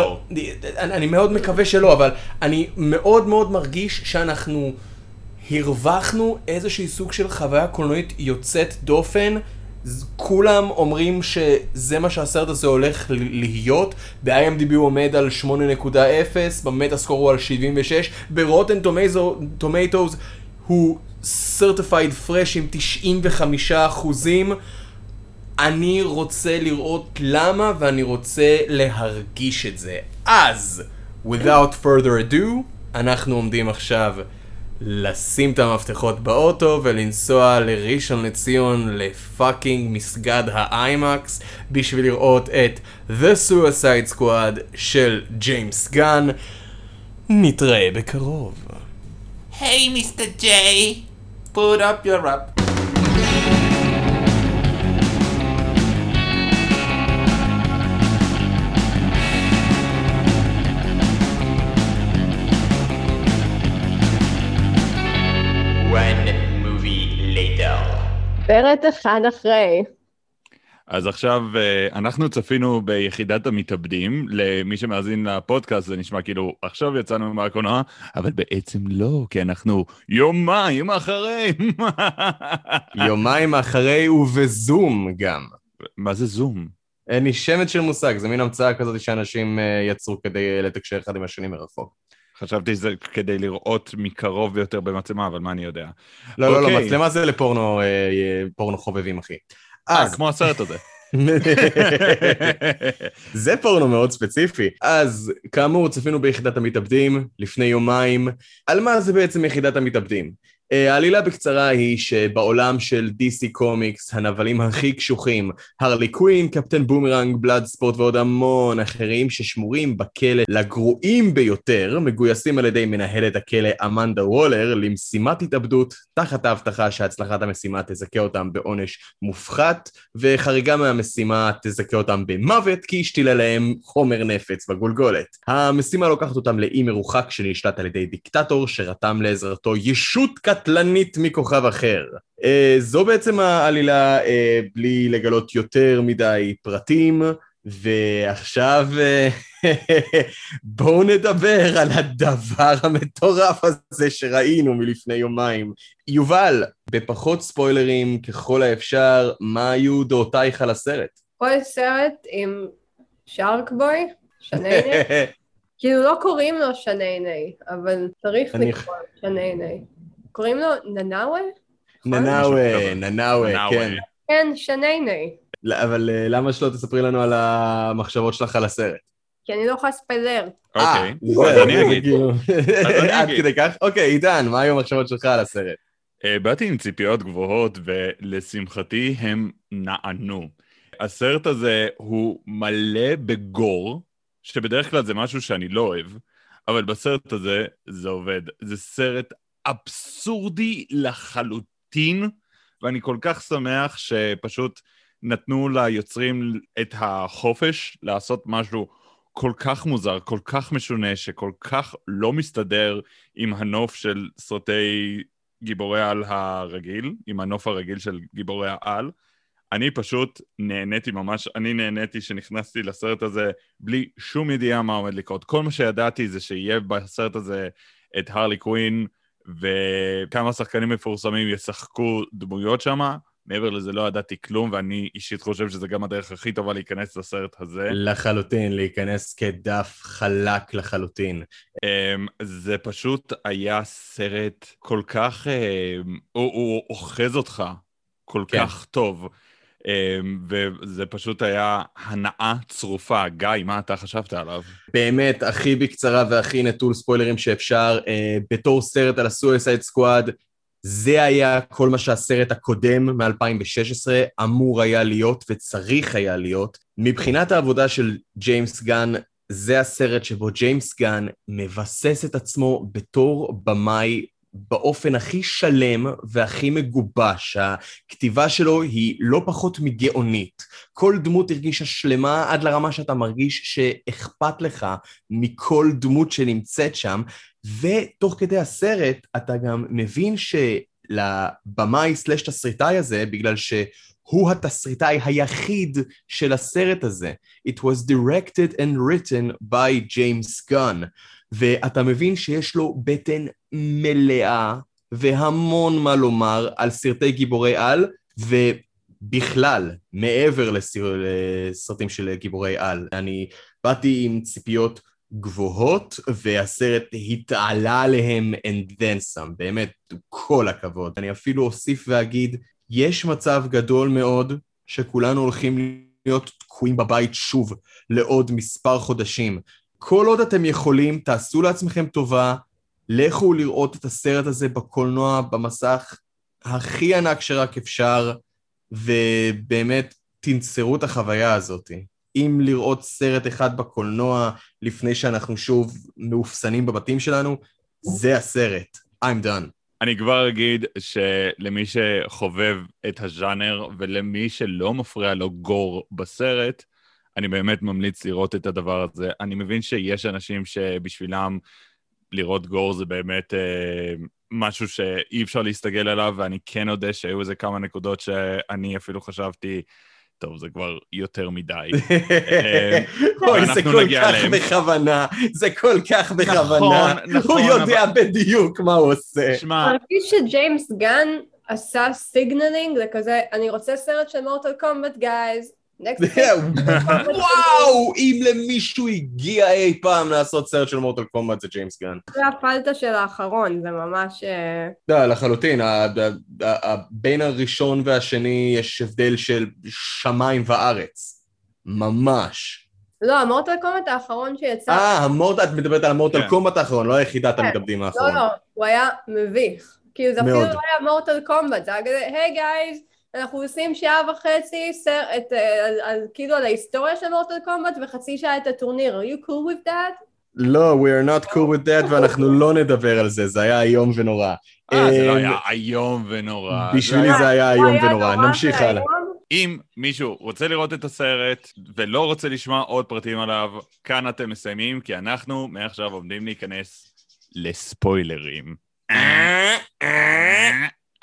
אני, אני מאוד מקווה שלא, אבל אני מאוד מאוד מרגיש שאנחנו הרווחנו איזושהי סוג של חוויה קולנועית יוצאת דופן. כולם אומרים שזה מה שהסרט הזה הולך להיות, ב-איי אם די בי הוא עומד על שמונה נקודה אפס, במטאסקור הוא על שבעים ושש, ב-Rotten Tomatoes הוא Certified Fresh עם תשעים וחמישה אחוזים. אני רוצה לראות למה, ואני רוצה להרגיש את זה. אז, without further ado, אנחנו עומדים עכשיו לשים את המפתחות באוטו ולנסוע לראשון לציון לפאקינג מסגד האיימקס בשביל לראות את The Suicide Squad של ג'יימס גן. נתראה בקרוב. היי מיסטר ג'יי, put up your rap. פרט אחד אחרי. אז עכשיו אנחנו צפינו ביחידת המתאבדים, למי שמאזין לפודקאסט זה נשמע כאילו עכשיו יצאנו מהקולנוע, אבל בעצם לא, כי אנחנו יומיים אחרי. יומיים אחרי ובזום גם. מה זה זום? נשמת של מושג, זה מין המצאה כזאת שאנשים יצרו כדי לתקשר אחד עם השני מרחוק. חשבתי זה כדי לראות מקרוב ביותר במצלמה, אבל מה אני יודע. לא, לא, לא, מצלמה זה לפורנו חובבים, אחי. אה, כמו הסרט הזה. זה פורנו מאוד ספציפי. אז כאמור, צפינו ביחידת המתאבדים לפני יומיים. על מה זה בעצם יחידת המתאבדים? העלילה בקצרה היא שבעולם של די סי קומיקס, הנבלים הכי קשוחים, הרלי קווין, קפטן בומרנג, בלאדספורט ועוד המון אחרים ששמורים בכלא לגרועים ביותר, מגויסים על ידי מנהלת הכלא אמנדה וולר למשימת התאבדות, תחת ההבטחה שהצלחת המשימה תזכה אותם בעונש מופחת, וחריגה מהמשימה תזכה אותם במוות, כי השתילה להם חומר נפץ בגולגולת. המשימה לוקחת אותם לאי מרוחק שנשלט על ידי דיקטטור שרתם לעזרתו ישות קטן קטלנית מכוכב אחר. Uh, זו בעצם העלילה, uh, בלי לגלות יותר מדי פרטים, ועכשיו uh, בואו נדבר על הדבר המטורף הזה שראינו מלפני יומיים. יובל, בפחות ספוילרים ככל האפשר, מה היו דעותייך על הסרט? כל סרט עם שרק בוי, שנייני. כאילו לא קוראים לו שנייני, אבל צריך לקרוא שנייני. קוראים לו ננאווה? ננאווה, ננאווה, כן. כן, שנייני. אבל למה שלא תספרי לנו על המחשבות שלך על הסרט? כי אני לא יכולה לספיילר. אוקיי, אז אני אגיד. עד כדי כך? אוקיי, עידן, מה היו המחשבות שלך על הסרט? באתי עם ציפיות גבוהות, ולשמחתי הם נענו. הסרט הזה הוא מלא בגור, שבדרך כלל זה משהו שאני לא אוהב, אבל בסרט הזה זה עובד. זה סרט אבסורדי לחלוטין, ואני כל כך שמח שפשוט נתנו ליוצרים את החופש לעשות משהו כל כך מוזר, כל כך משונה, שכל כך לא מסתדר עם הנוף של סרטי גיבורי העל הרגיל, עם הנוף הרגיל של גיבורי העל. אני פשוט נהניתי ממש, אני נהניתי שנכנסתי לסרט הזה בלי שום ידיעה מה עומד לקרות. כל מה שידעתי זה שיהיה בסרט הזה את הרלי קווין, וכמה שחקנים מפורסמים ישחקו דמויות שמה, מעבר לזה לא ידעתי כלום, ואני אישית חושב שזה גם הדרך הכי טובה להיכנס לסרט הזה. לחלוטין, להיכנס כדף חלק לחלוטין. זה פשוט היה סרט כל כך, הוא אוחז אותך כל כך טוב, וזה פשוט היה הנאה צרופה. גיא, מה אתה חשבת עליו? באמת, הכי בקצרה והכי נטול ספוילרים שאפשר, בתור סרט על הסויסייד סקואד, זה היה כל מה שהסרט הקודם מ-אלפיים ושש עשרה אמור היה להיות וצריך היה להיות. מבחינת העבודה של ג'יימס גן, זה הסרט שבו ג'יימס גן מבסס את עצמו בתור במאי, באופן הכי שלם והכי מגובש. הכתיבה שלו היא לא פחות מגאונית. כל דמות הרגישה שלמה עד לרמה שאתה מרגיש שאכפת לך מכל דמות שנמצאת שם, ותוך כדי הסרט אתה גם מבין שלבמאי סלש תסריטאי הזה, בגלל ש... הוא התסריטאי היחיד של הסרט הזה. It was directed and written by James Gunn. ואתה מבין שיש לו בטן מלאה, והמון מה לומר על סרטי גיבורי על, ובכלל, מעבר לסר... לסרטים של גיבורי על. אני באתי עם ציפיות גבוהות, והסרט התעלה עליהם and then some. באמת, כל הכבוד. אני אפילו אוסיף ואגיד, יש מצב גדול מאוד שכולנו הולכים להיות תקועים בבית שוב לעוד מספר חודשים. כל עוד אתם יכולים, תעשו לעצמכם טובה, לכו לראות את הסרט הזה בקולנוע, במסך הכי ענק שרק אפשר, ובאמת תנצרו את החוויה הזאת. אם לראות סרט אחד בקולנוע לפני שאנחנו שוב מאופסנים בבתים שלנו, זה הסרט. I'm done. אני כבר אגיד שלמי שחובב את הז'אנר ולמי שלא מפריע לו גור בסרט, אני באמת ממליץ לראות את הדבר הזה. אני מבין שיש אנשים שבשבילם לראות גור זה באמת אה, משהו שאי אפשר להסתגל עליו, ואני כן יודע שהיו איזה כמה נקודות שאני אפילו חשבתי, טוב, זה כבר יותר מדי. אוי, זה כל כך בכוונה, זה כל כך בכוונה. הוא יודע בדיוק מה הוא עושה. מרגיש שג'יימס גן עשה סיגנלינג, זה כזה, אני רוצה סרט של מורטל קומבט, גייז, וואו, אם למישהו הגיע אי פעם לעשות סרט של מורטל קומבט זה ג'יימס גן. זה הפלטה של האחרון, זה ממש... לא, לחלוטין, בין הראשון והשני יש הבדל של שמיים וארץ, ממש. לא, המורטל קומבט האחרון שיצא... אה, את מדברת על המורטל קומבט האחרון, לא היחידת המתאבדים האחרון. לא, לא, הוא היה מביך, כאילו זה אפילו לא היה מורטל קומבט, זה היה כזה, היי גייז, אנחנו עושים שעה וחצי סרט, כאילו על ההיסטוריה של מורטל קומבט, וחצי שעה את הטורניר. Are you cool with that? לא, we are not cool with that, ואנחנו לא נדבר על זה, זה היה איום ונורא. אה, זה לא היה איום ונורא. בשבילי זה היה איום ונורא, נמשיך הלאה. אם מישהו רוצה לראות את הסרט, ולא רוצה לשמוע עוד פרטים עליו, כאן אתם מסיימים, כי אנחנו מעכשיו עומדים להיכנס לספוילרים. אה, אה,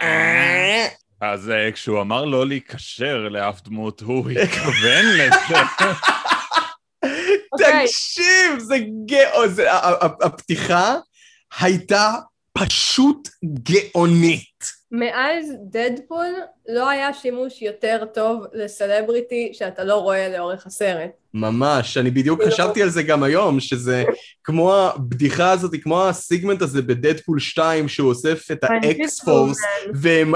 אה. אז כשהוא אמר לא להיקשר לאף דמות, הוא התכוון לזה. תקשיב, זה גאו... הפתיחה הייתה פשוט גאונית. מאז דדפול לא היה שימוש יותר טוב לסלבריטי שאתה לא רואה לאורך הסרט. ממש, אני בדיוק חשבתי על זה גם היום, שזה כמו הבדיחה הזאת, כמו הסיגמנט הזה בדדפול שתיים, שהוא אוסף את האקס-פורס, והם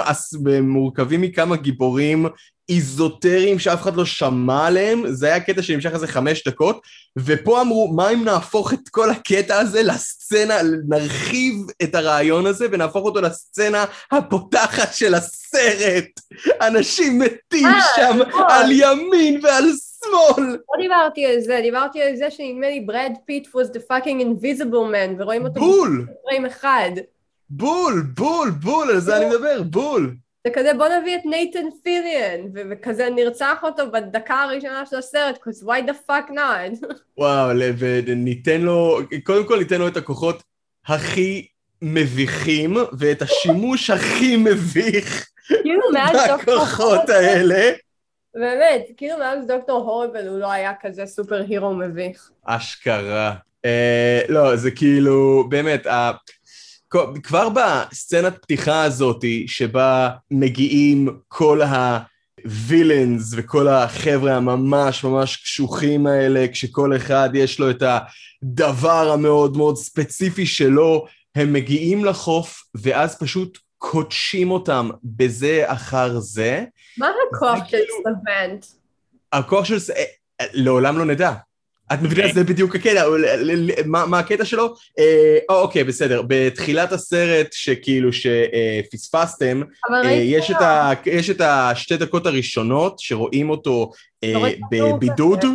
מורכבים מכמה גיבורים איזוטריים שאף אחד לא שמע עליהם, זה היה קטע שנמשך איזה חמש דקות, ופה אמרו, מה אם נהפוך את כל הקטע הזה לסצנה, נרחיב את הרעיון הזה, ונהפוך אותו לסצנה הפותחת של הסרט. אנשים מתים שם על ימין ועל סרט. לא דיברתי על זה, דיברתי על זה שנדמה לי ברד פיט was the fucking invisible man, ורואים אותו בקריים אחד. בול, בול, בול, על זה אני מדבר, בול. זה כזה, בוא נביא את נייתן פיליאן, וכזה נרצח אותו בדקה הראשונה של הסרט, because why the fuck not? וואו, וניתן לו, קודם כל ניתן לו את הכוחות הכי מביכים, ואת השימוש הכי מביך בכוחות האלה. באמת, כאילו מאז דוקטור הורבל הוא לא היה כזה סופר הירו מביך. אשכרה. אה, לא, זה כאילו, באמת, ה... כבר בסצנת פתיחה הזאת שבה מגיעים כל הווילאנס וכל החבר'ה הממש ממש קשוחים האלה, כשכל אחד יש לו את הדבר המאוד מאוד ספציפי שלו, הם מגיעים לחוף ואז פשוט קודשים אותם בזה אחר זה. מה הכוח של סלוונט? הכוח של סלוונט, לעולם לא נדע. את מבינה, זה בדיוק הקטע, מה הקטע שלו? אוקיי, בסדר, בתחילת הסרט שכאילו שפספסתם, יש את השתי דקות הראשונות שרואים אותו בבידוד.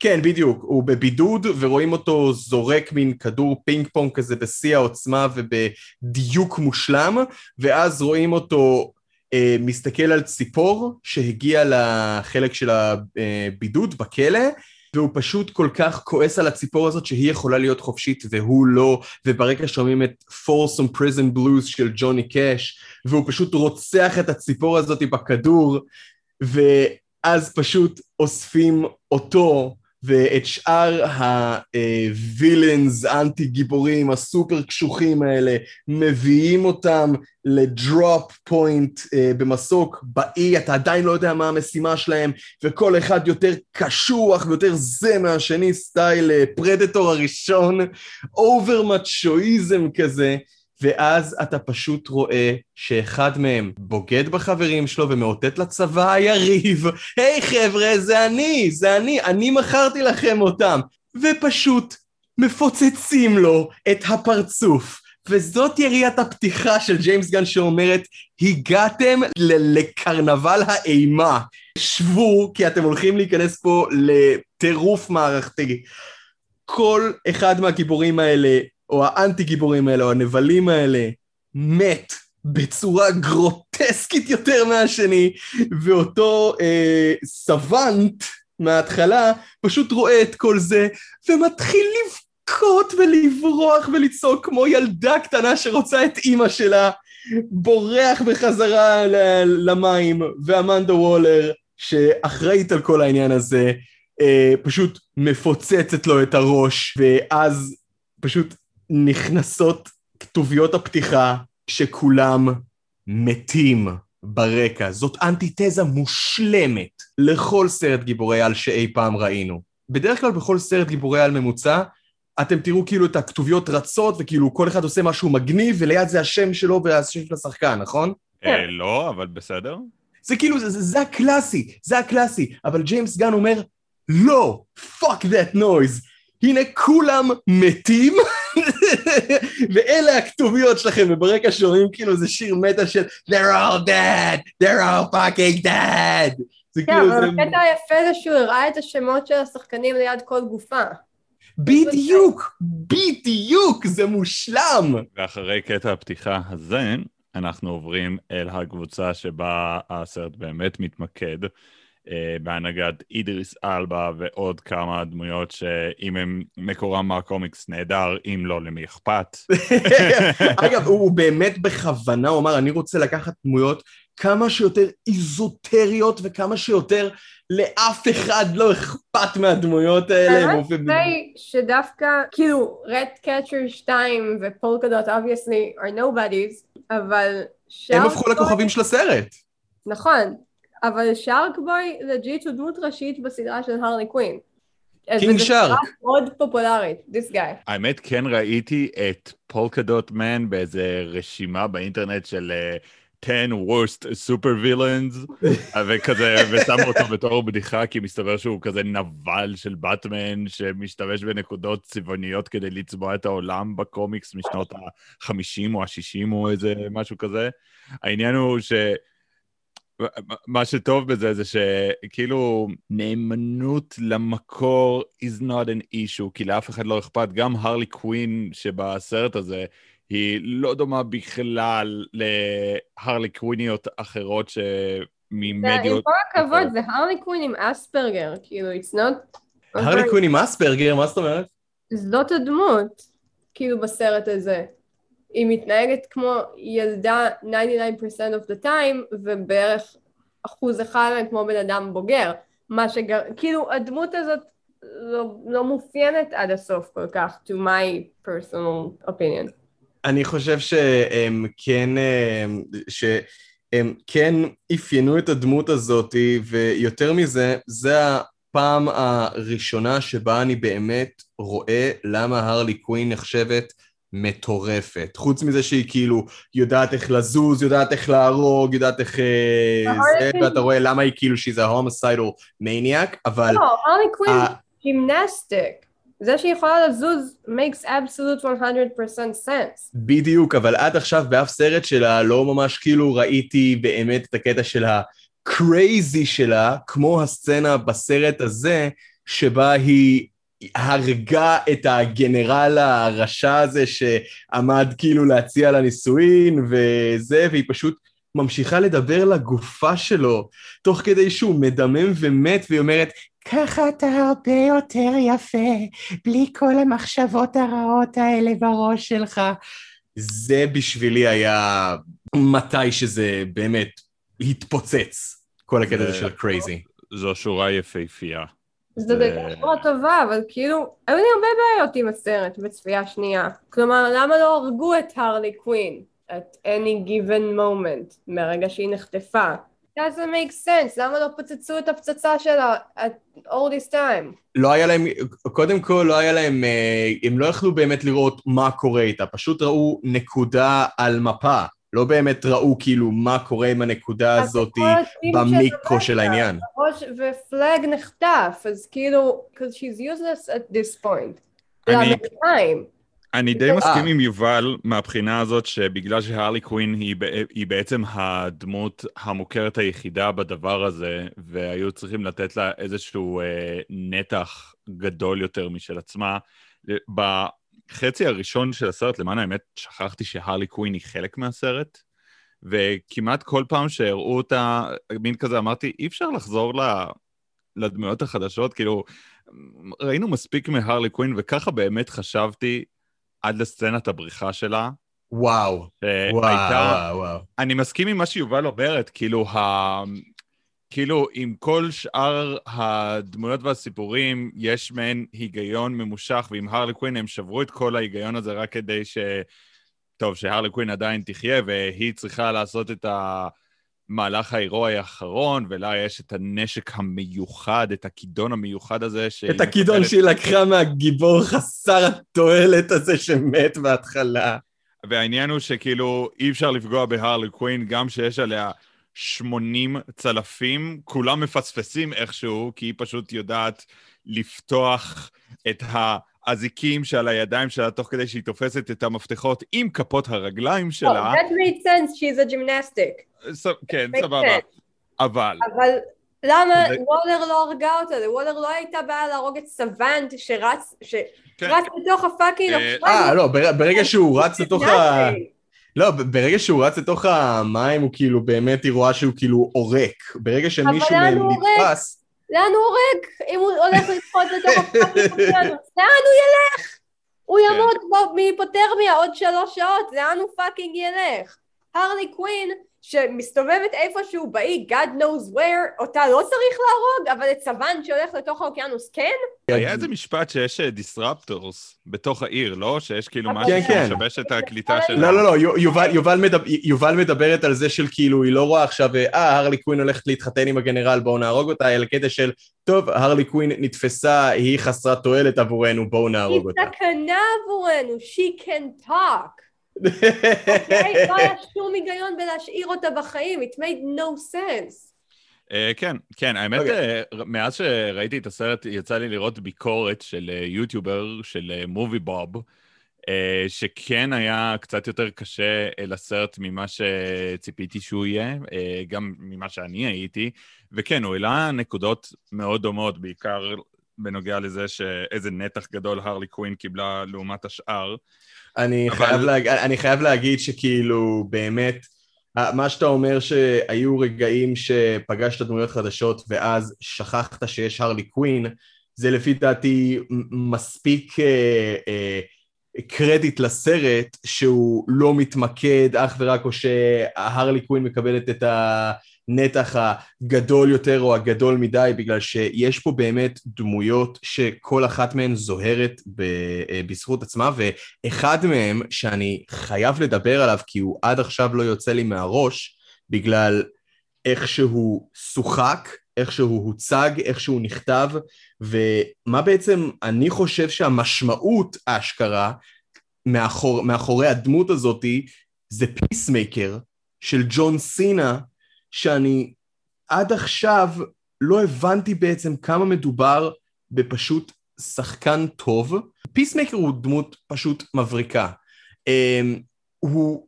כן, בדיוק, הוא בבידוד ורואים אותו זורק מין כדור פינג פונג כזה בשיא העוצמה ובדיוק מושלם, ואז רואים אותו אה, מסתכל על ציפור שהגיע לחלק של הבידוד בכלא, והוא פשוט כל כך כועס על הציפור הזאת שהיא יכולה להיות חופשית והוא לא, וברקע שומעים את Folsom Prison Blues של ג'וני קאש, והוא פשוט רוצח את הציפור הזאת בכדור, ו... אז פשוט אוספים אותו ואת שאר הווילאנס, אנטי גיבורים, הסופר קשוחים האלה, מביאים אותם לדרופ פוינט במסוק, באי, אתה עדיין לא יודע מה המשימה שלהם, וכל אחד יותר קשוח ויותר זה מהשני, סטייל פרדטור הראשון, אובר מצ'ואיזם כזה, ואז אתה פשוט רואה שאחד מהם בוגד בחברים שלו ומאותת לצבא היריב, היי חבר'ה, זה אני, זה אני, אני מכרתי לכם אותם, ופשוט מפוצצים לו את הפרצוף. וזאת יריית הפתיחה של ג'יימס גן שאומרת, הגעתם ל- לקרנבל האימה, שבו, כי אתם הולכים להיכנס פה לטירוף מערכתי. כל אחד מהגיבורים האלה, או האנטי גיבורים האלה, או הנבלים האלה, מת בצורה גרוטסקית יותר מהשני, ואותו אה, סוונט מההתחלה, פשוט רואה את כל זה, ומתחיל לבכות ולברוח ולצעוק, כמו ילדה קטנה שרוצה את אימא שלה, בורח בחזרה ל- למים, ואמנדה וולר, שאחראית על כל העניין הזה, אה, פשוט מפוצצת לו את הראש, ואז פשוט... נכנסות כתוביות הפתיחה שכולם מתים, ברקע. זאת אנטיתזה מושלמת לכל סרט גיבורי על שאי פעם ראינו. בדרך כלל בכל סרט גיבורי על ממוצע, אתם תראו כאילו את הכתוביות רצות, וכאילו כל אחד עושה משהו מגניב, וליד זה השם שלו והשם של השחקן, נכון? אה, לא, אבל בסדר. זה כאילו, זה, זה הקלאסי, זה הקלאסי. אבל ג'יימס גן אומר, לא, fuck that noise. הנה כולם מתים, ואלה הכתוביות שלכם, וברקע שומעים כאילו זה שיר מטה של they're all dead, they're all fucking dead. כן, אבל הקטע היפה זה שהוא הראה את השמות של השחקנים ליד כל גופה. בדיוק, בדיוק, זה מושלם. ואחרי קטע הפתיחה הזה, אנחנו עוברים אל הקבוצה שבה הסרט באמת מתמקד, בהנהגת אידריס אלבה ועוד כמה דמויות שאם הם מקורם מהקומיקס נהדר, אם לא למי אכפת. אגב, הוא באמת בכוונה, הוא אמר, אני רוצה לקחת דמויות כמה שיותר איזוטריות וכמה שיותר לאף אחד לא אכפת מהדמויות האלה. אני חושב שדווקא, כאילו, Red Catcher שתיים ופולקדוט, obviously, are nobodies, אבל... הם הפכו לכוכבים של הסרט. נכון. אבל שרק בוי לג'יט הוא דמות ראשית בסדרה של הרלי קווין. קינג שרק. זו סדרה מאוד פופולרית, this guy. האמת, כן ראיתי את פולקדוט מן באיזה רשימה באינטרנט של ten worst super villains, וכזה, ושמו אותו בתור בדיחה, כי מסתבר שהוא כזה נבל של בטמן, שמשתמש בנקודות צבעוניות כדי לצבוע את העולם בקומיקס משנות ה-חמישים או ה-שישים או איזה משהו כזה. העניין הוא ש... מה שטוב בזה זה שכאילו נאמנות למקור is not an issue, כי לאף אחד לא אכפת. גם הרלי קווין שבסרט הזה היא לא דומה בכלל להרלי קוויניות אחרות שממדיות... עם כל הכבוד, זה הרלי קווין עם אספרגר, כאילו, it's not... הרלי קווין עם אספרגר, מה זאת אומרת? זאת הדמות, כאילו בסרט הזה. היא מתנהגת כמו ילדה תשעים ותשע אחוז of the time, ובערך אחוז אחד כמו בן אדם בוגר. מה שגר... כאילו, הדמות הזאת לא, לא מופיינת עד הסוף כל כך, to my personal opinion. אני חושב שהם כן, שהם כן אפיינו את הדמות הזאת, ויותר מזה, זה הפעם הראשונה שבה אני באמת רואה למה הרלי קווין נחשבת מטורפת. חוץ מזה שהיא כאילו יודעת איך לזוז, יודעת איך להרוג, יודעת איך זה, ואתה רואה למה היא כאילו she's a homicidal maniac, אבל... לא, הרלי קווין גימנסטיק. זה שהיא יכולה לזוז makes absolute one hundred percent sense. בדיוק, אבל עד עכשיו באף סרט שלה לא ממש כאילו ראיתי באמת את הקטע של הקרייזי שלה, כמו הסצנה בסרט הזה, שבה היא... הרגה את הגנרל הרשע הזה שעמד כאילו להציע לנישואין וזה, והיא פשוט ממשיכה לדבר לגופה שלו, תוך כדי שהוא מדמם ומת, והיא אומרת, ככה אתה הרבה יותר יפה, בלי כל המחשבות הרעות האלה בראש שלך. זה בשבילי היה מתי שזה באמת התפוצץ, כל הקטע של הקרייזי. זו שורה יפהפייה. זו דרך מאוד טובה, אבל כאילו, היו לי הרבה בעיות עם הסרט בצפייה שנייה. כלומר, למה לא הרגו את הרלי קווין, at any given moment, מהרגע שהיא נחטפה? It doesn't make sense, למה לא פוצצו את הפצצה שלה at all this time? לא היה להם, קודם כל לא היה להם, הם לא יכלו באמת לראות מה קורה איתה, פשוט ראו נקודה על מפה, לא באמת ראו כאילו מה קורה עם הנקודה הזאת במיקרו של העניין. ופלאג נחטף, אז כאילו, because she's useless at this point. אני די מסכים עם יובל מהבחינה הזאת, שבגלל שהרלי קווין היא בעצם הדמות המוכרת היחידה בדבר הזה, והיו צריכים לתת לה איזשהו נתח גדול יותר משל עצמה, ב... חצי הראשון של הסרט, למען האמת, שכחתי שהרלי קווין היא חלק מהסרט, וכמעט כל פעם שהראו אותה, מין כזה אמרתי, אי אפשר לחזור לדמויות החדשות, כאילו, ראינו מספיק מהרלי קווין, וככה באמת חשבתי עד לסצנת הבריחה שלה. וואו, שהייתה, וואו, וואו. אני מסכים עם מה שיובל אומרת, כאילו, ה... כאילו, עם כל שאר הדמויות והסיפורים, יש מהן היגיון ממושך, ועם הרלי קווין הם שברו את כל ההיגיון הזה רק כדי ש... טוב, שהרלי קווין עדיין תחיה, והיא צריכה לעשות את מהלך ההירואי האחרון, ולה יש את הנשק המיוחד, את הכידון המיוחד הזה. את הכידון מתחלת... שהיא לקחה מהגיבור חסר התועלת הזה שמת בהתחלה. והעניין הוא שכאילו אי אפשר לפגוע בהרלי קווין, גם שיש עליה שמונים צלפים, כולם מפספסים איכשהו, כי היא פשוט יודעת לפתוח את האזיקים שעל הידיים שלה, תוך כדי שהיא תופסת את המפתחות עם כפות הרגליים שלה. Oh, that made sense, she's a gymnastic. So, כן, סבבה. אבל... אבל למה זה... וולר לא הרגה אותה? וולר לא הייתה באה להרוג את סוונט שרץ... ש... כן. רץ לתוך הפאקינג... אה, לא, ברגע שהוא רץ לתוך ה... לא, ברגע שהוא רץ לתוך המים, הוא כאילו באמת אירוע שהוא כאילו עורק. ברגע שמישהו נתפס... לאן הוא עורק? אם הוא הולך לתפות לתוך הפאקינג אוקיינוס, לאן הוא ילך? הוא ימות מהיפותרמיה עוד שלוש שעות, לאן הוא פאקינג ילך? הרלי קווין, שמסתובבת איפשהו באי, God knows where, אותה לא צריך להרוג, אבל את סוונט שהולך לתוך האוקיינוס, כן? היה איזה משפט שיש דיסרפטורס בתוך העיר, לא? שיש כאילו משהו שמשבש את הקליטה של... לא, לא, לא, יובל מדברת על זה של כאילו, היא לא רואה עכשיו, אה, הרלי קווין הולכת להתחתן עם הגנרל, בואו נהרוג אותה, אל קטע של, טוב, הרלי קווין נתפסה, היא חסרת תועלת עבורנו, בואו נהרוג אותה. היא סכנה עבורנו, she can talk. אוקיי, לא היה שום היגיון בלהשאיר אותה בחיים, it made no sense. כן, כן, האמת, מאז שראיתי את הסרט, יצא לי לראות ביקורת של יוטיובר, של מובי בוב, שכן היה קצת יותר קשה לסרט ממה שציפיתי שהוא יהיה, גם ממה שאני הייתי, וכן, הוא העלה נקודות מאוד דומות, בעיקר בנוגע לזה שאיזה נתח גדול הרלי קווין קיבלה לעומת השאר, אני, אבל... חייב להג... אני חייב להגיד שכאילו באמת, מה שאתה אומר שהיו רגעים שפגשת דמויות חדשות ואז שכחת שיש הרלי קווין, זה לפי דעתי מספיק אה, אה, קרדיט לסרט שהוא לא מתמקד אך ורק או שההרלי קווין מקבלת את הנתח הגדול יותר או הגדול מדי, בגלל שיש פה באמת דמויות שכל אחת מהן זוהרת ב- בזכות עצמה, ואחד מהם שאני חייב לדבר עליו כי הוא עד עכשיו לא יוצא לי מהראש, בגלל איך שהוא שוחק, איך שהוא הוצג, איך שהוא נכתב, ומה בעצם אני חושב שהמשמעות האשכרה מאחור, מאחורי הדמות הזאת זה פיסמייקר של ג'ון סינה, שאני עד עכשיו לא הבנתי בעצם כמה מדובר בפשוט שחקן טוב. פיסמייקר הוא דמות פשוט מבריקה. הוא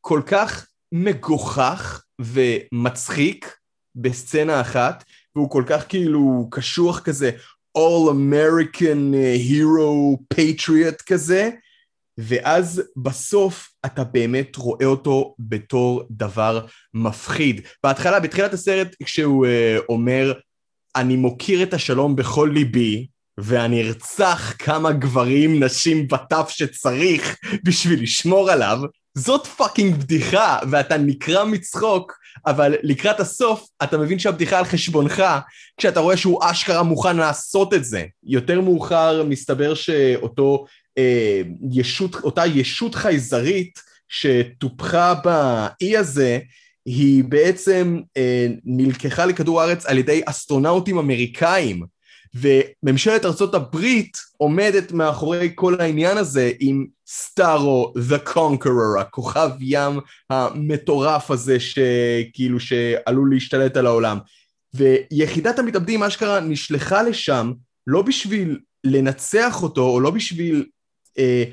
כל כך מגוחך ומצחיק בסצנה אחת, והוא כל כך כאילו קשוח כזה, All American Hero Patriot כזה, ואז בסוף אתה באמת רואה אותו בתור דבר מפחיד. בהתחלה, בתחילת הסרט, כשהוא uh, אומר, אני מוקיר את השלום בכל ליבי, ואני ארצח כמה גברים, נשים וטף שצריך בשביל לשמור עליו, זאת פאקינג בדיחה, ואתה נקרא מצחוק, אבל לקראת הסוף אתה מבין שהבדיחה על חשבונך, כשאתה רואה שהוא אשכרה מוכן לעשות את זה. יותר מאוחר מסתבר שאותו אה, ישות, אותה ישות חייזרית שטופחה באי הזה, היא בעצם אה, נלקחה לכדור הארץ על ידי אסטרונאוטים אמריקאים, וממשלת ארצות הברית עומדת מאחורי כל העניין הזה עם סטארו, the conqueror, הכוכב ים המטורף הזה שכאילו שעלול להשתלט על העולם. ויחידת המתאבדים, אשכרה, נשלחה לשם לא בשביל לנצח אותו או לא בשביל, אה,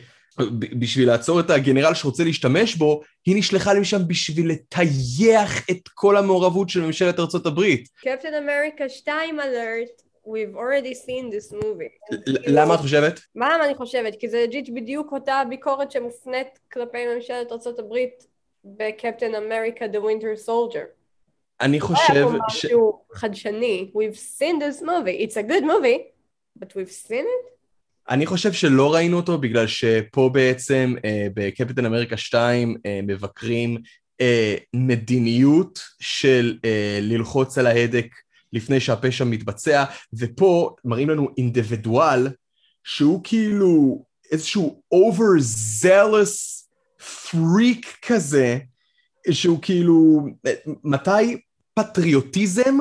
בשביל לעצור את הגנרל שרוצה להשתמש בו, היא נשלחה לשם בשביל לטייח את כל המעורבות של ממשלת ארצות הברית. קפטן אמריקה שתיים אלרט. We've already seen this movie. למה את חושבת? מה אני חושבת? כי זה לג'יט בדיוק אותה ביקורת שמופנית כלפי ממשלת ארצות הברית בקפטן אמריקה, The Winter Soldier. אני חושב ש... משהו חדשני. We've seen this movie. It's a good movie, but we've seen it? אני חושב שלא ראינו אותו, בגלל שפה בעצם בקפטן אמריקה שתיים מבקרים מדיניות של ללחוץ על ההדק לפני שהפשע מתבצע, ופה מראים לנו אינדיבידואל, שהוא כאילו איזשהו overzealous freak כזה, שהוא כאילו, מתי פטריוטיזם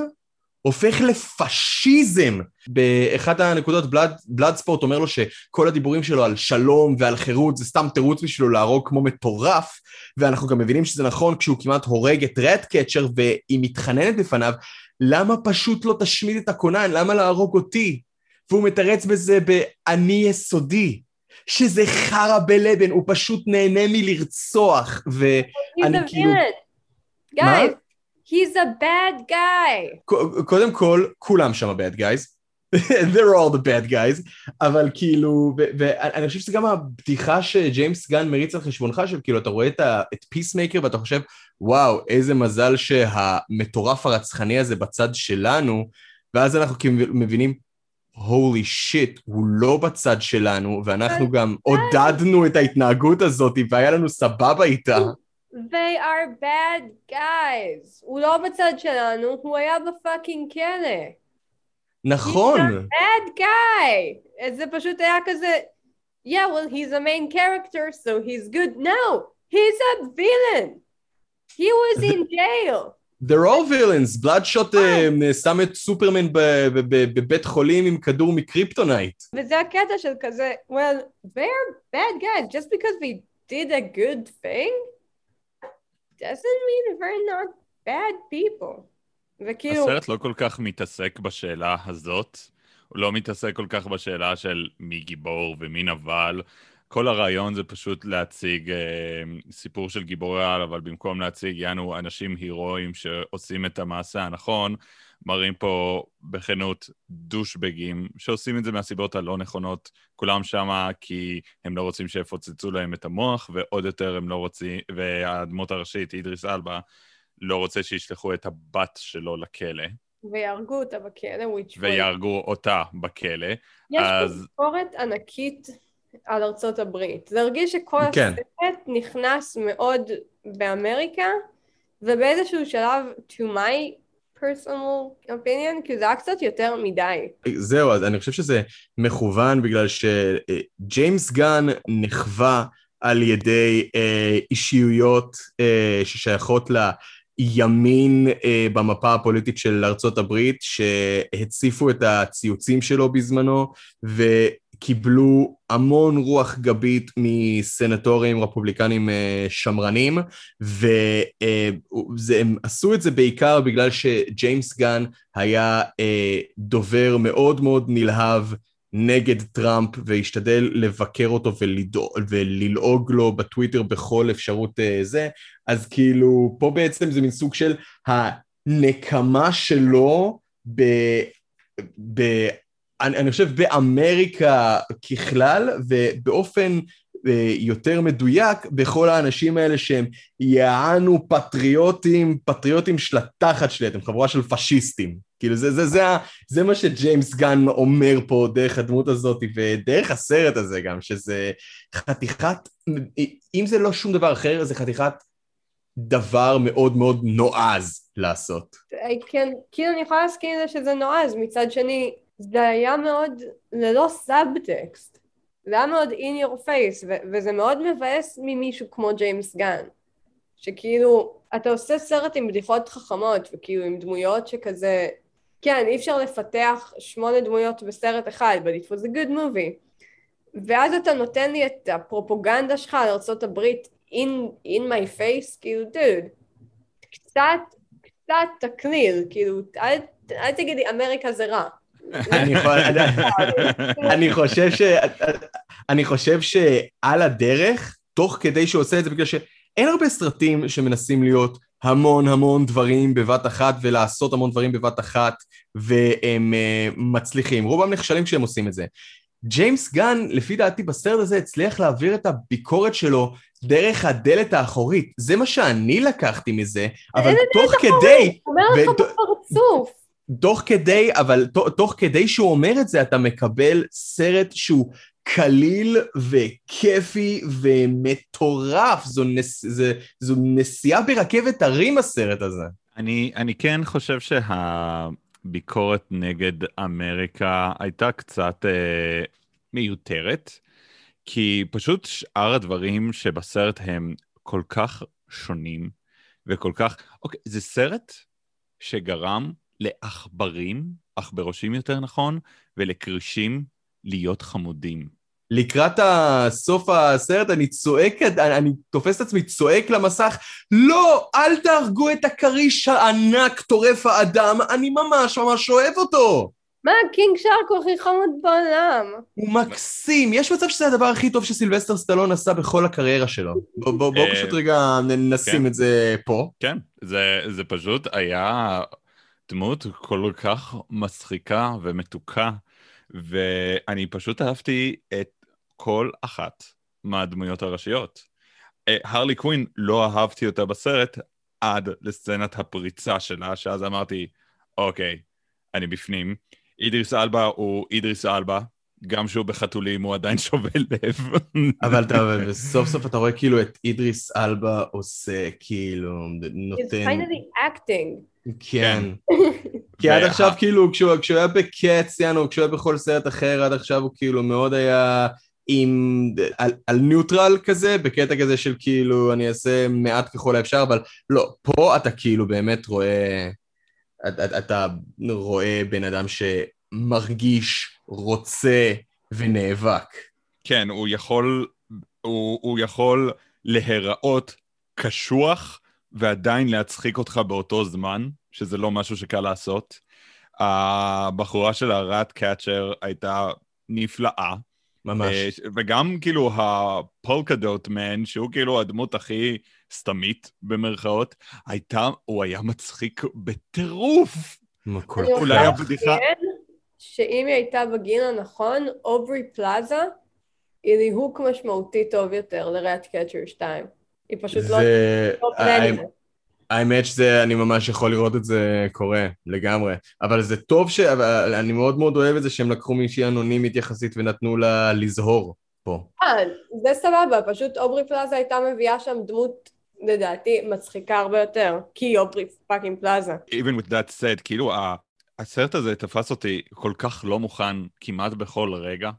הופך לפשיזם? באחת הנקודות בלאד, בלאדספורט אומר לו שכל הדיבורים שלו על שלום ועל חירות זה סתם תירוץ בשבילו להרוג כמו מטורף, ואנחנו גם מבינים שזה נכון כשהוא כמעט הורג את רדקצ'ר והיא מתחננת בפניו, למה פשוט לא תשמיד את הקונן? למה להרוג אותי? והוא מתרץ בזה באני יסודי, שזה חרה בלבן, הוא פשוט נהנה מלרצוח, ואני כאילו... גייז, he's a bad guy. קודם כל, כולם שם ה-bad guys, they're all the bad guys, אבל כאילו, ואני חושב שזה גם הבדיחה שג'יימס גן מריץ על חשבונך, שכאילו אתה רואה את פיסמייקר ואתה חושב, וואו, איזה מזל שהמטורף הרצחני הזה בצד שלנו, ואז אנחנו מבינים, holy shit, הוא לא בצד שלנו, ואנחנו גם עודדנו את ההתנהגות הזאת, והיה לנו סבבה איתה. They are bad guys. הוא לא בצד שלנו, הוא היה בפאקינג כלא. נכון. He's a bad guy. זה פשוט היה כזה, yeah, well, he's a main character, so he's good. No, he's a villain. He was in jail. They're all villains. Bloodshot שם את סופרמן בבית חולים עם כדור מקריפטונייט. וזה הקטע של כזה, well, they're bad guys. Just because we did a good thing, doesn't mean we're not bad people. וכאילו... הסרט לא כל כך מתעסק בשאלה הזאת. הוא לא מתעסק כל כך בשאלה של מי גיבור ומי נבל. כל הרעיון זה פשוט להציג אה, סיפור של גיבורי על, אבל במקום להציג יענו אנשים הירואיים שעושים את המעשה הנכון, מראים פה בכנות דושבגים, שעושים את זה מהסיבות הלא נכונות, כולם שמה כי הם לא רוצים שיפוצצו להם את המוח, ועוד יותר הם לא רוצים, והדמות הראשית, אידריס אלבה, לא רוצה שישלחו את הבת שלו לכלא. ויארגו אותה בכלא. ויארגו אותה בכלא. יש אז... ביקורת ענקית... על ארצות הברית. זה הרגיש שכל כן. הסרט נכנס מאוד באמריקה, ובאיזשהו שלב, to my personal opinion, כי זה היה קצת יותר מדי. זהו, אז אני חושב שזה מכוון, בגלל שג'יימס גן נחווה על ידי אה, אישיויות אה, ששייכות לה, ימין uh, במפה הפוליטית של ארצות הברית, שהציפו את הציוצים שלו בזמנו, וקיבלו המון רוח גבית מסנטורים רפובליקנים uh, שמרנים, והם uh, עשו את זה בעיקר בגלל שג'יימס גן היה uh, דובר מאוד מאוד נלהב נגד טראמפ, והשתדל לבקר אותו וללעוג לו בטוויטר בכל אפשרות זה, אז כאילו פה בעצם זה מין סוג של הנקמה שלו, ב, ב, אני, אני חושב באמריקה ככלל, ובאופן יותר מדויק בכל האנשים האלה שהם יענו פטריוטים, פטריוטים של התחת שלי, אתם חבורה של פשיסטים. כאילו זה, זה, זה, זה מה שג'יימס גן אומר פה דרך הדמות הזאת ודרך הסרט הזה גם, שזה חתיכת, אם זה לא שום דבר אחר, זה חתיכת דבר מאוד מאוד נועז לעשות. כן, כאילו אני יכולה להסכים לזה שזה נועז, מצד שני, זה היה מאוד ללא סאבטקסט, זה היה מאוד in your face, ו- וזה מאוד מבאס ממישהו כמו ג'יימס גן, שכאילו, אתה עושה סרט עם בדיחות חכמות, וכאילו עם דמויות שכזה, כן, אי אפשר לפתח שמונה דמויות בסרט אחד, but it was a good movie, ואז אתה נותן לי את הפרופוגנדה שלך על ארצות הברית, in, in my face, כאילו, dude, קצת, קצת תקליל, כאילו, אל, אל תגידי, אמריקה זה רע. אני חושב ש... אני חושב שעל הדרך, תוך כדי שעושה את זה, בגלל שאין הרבה סרטים שמנסים להיות המון המון דברים בבת אחת, ולעשות המון דברים בבת אחת, והם מצליחים. רובם נכשלים כשהם עושים את זה. ג'יימס גן, לפי דעתי בסרט הזה, הצליח להעביר את הביקורת שלו דרך הדלת האחורית. זה מה שאני לקחתי מזה, אבל תוך כדי... הוא אומר לך בפרצוף. תוך כדי, אבל תוך כדי שהוא אומר את זה, אתה מקבל סרט שהוא קליל וכיפי ומטורף. זו, נס, זה, זו נסיעה ברכבת הרים הסרט הזה. אני, אני כן חושב שהביקורת נגד אמריקה הייתה קצת אה, מיותרת, כי פשוט שאר הדברים שבסרט הם כל כך שונים, וכל כך, אוקיי, זה סרט שגרם לאחברים, אחברושים יותר נכון, ולקרישים להיות חמודים. לקראת סוף הסרט אני צועק, אני, אני תופס את עצמי, צועק למסך, לא, אל תהרגו את הקריש הענק, טורף האדם, אני ממש ממש אוהב אותו. מה, קינג שרק הוא הכי חמוד בעולם. הוא מקסים, יש מצב שזה הדבר הכי טוב שסילבסטר סטלון עשה בכל הקריירה שלו. בואו פשוט רגע נשים את זה פה. כן, זה פשוט היה דמות כל כך מצחיקה ומתוקה, ואני פשוט אהבתי את כל אחת מהדמויות הראשיות. הרלי קווין, לא אהבתי אותה בסרט עד לסצנת הפריצה שלה, שאז אמרתי, אוקיי, אני בפנים. אידריס אלבה הוא אידריס אלבה, גם שהוא בחתולים הוא עדיין שובל לב. אבל אתה, סוף סוף אתה רואה כאילו את אידריס אלבה עושה, כאילו, נותן... It's finally acting. כן. כי עד עכשיו כאילו, כשהוא היה בקץ, כשהוא היה בכל סרט אחר, עד עכשיו הוא כאילו מאוד היה על ניוטרל כזה, בקטע כזה של כאילו, אני אעשה מעט ככל האפשר, אבל לא, פה אתה כאילו באמת רואה... אתה רואה בן אדם שמרגיש, רוצה ונאבק. כן, הוא יכול, הוא, הוא יכול להיראות קשוח ועדיין להצחיק אותך באותו זמן, שזה לא משהו שקל לעשות. הבחורה של הרט קאצ'ר הייתה נפלאה. ממש. וגם כאילו הפולקדוט מן, שהוא כאילו הדמות הכי סתמית במרכאות, הייתה, הוא היה מצחיק בטירוף. אולי הבדיחה... שאם היא הייתה בגיל הנכון, אוברי פלאזה היא ליהוק משמעותי טוב יותר לרט קאצ'ר שתיים. היא פשוט לא... האמת שזה, אני ממש יכול לראות את זה קורה, לגמרי. אבל זה טוב ש... אני מאוד מאוד אוהב את זה שהם לקחו מישהי אנונימית יחסית ונתנו לה לזהור פה. אה, זה סבבה, פשוט אוברי פלאזה הייתה מביאה שם דמות, לדעתי, מצחיקה הרבה יותר, כי אוברי פאקינג פלאזה. Even with that said, כאילו, הסרט הזה תפס אותי כל כך לא מוכן כמעט בכל רגע.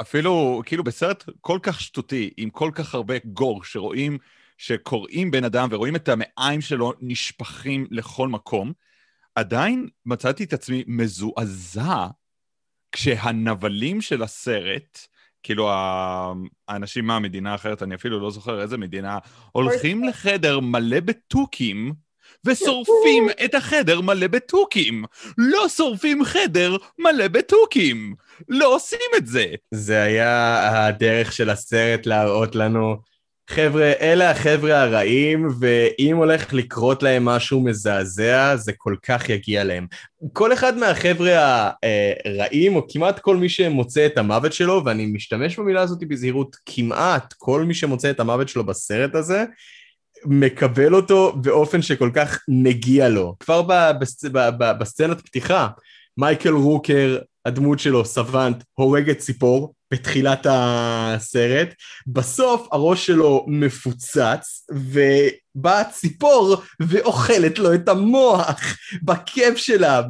אפילו, כאילו, בסרט כל כך שטותי, עם כל כך הרבה גור שרואים, שקוראים בן אדם ורואים את המעיים שלו נשפכים לכל מקום, עדיין מצאתי את עצמי מזועזע כשהנבלים של הסרט, כאילו האנשים מהמדינה האחרת, אני אפילו לא זוכר איזה מדינה, הולכים לחדר מלא בטוקים, ושורפים את החדר מלא בטוקים. לא שורפים חדר מלא בטוקים. לא עושים את זה. זה היה הדרך של הסרט להראות לנו... חבר'ה, אלה החבר'ה הרעים, ואם הולך לקרות להם משהו מזעזע, זה כל כך יגיע להם. כל אחד מהחבר'ה הרעים, או כמעט כל מי שמוצא את המוות שלו, ואני משתמש במילה הזאת בזהירות, כמעט כל מי שמוצא את המוות שלו בסרט הזה, מקבל אותו באופן שכל כך נגיע לו. כבר בס... בסצנת פתיחה, מייקל רוקר, הדמות שלו, סוונט, הורג את ציפור, בתחילת הסרט, בסוף הראש שלו מפוצץ, ובאה ציפור ואוכלת לו את המוח, בכיף שלה,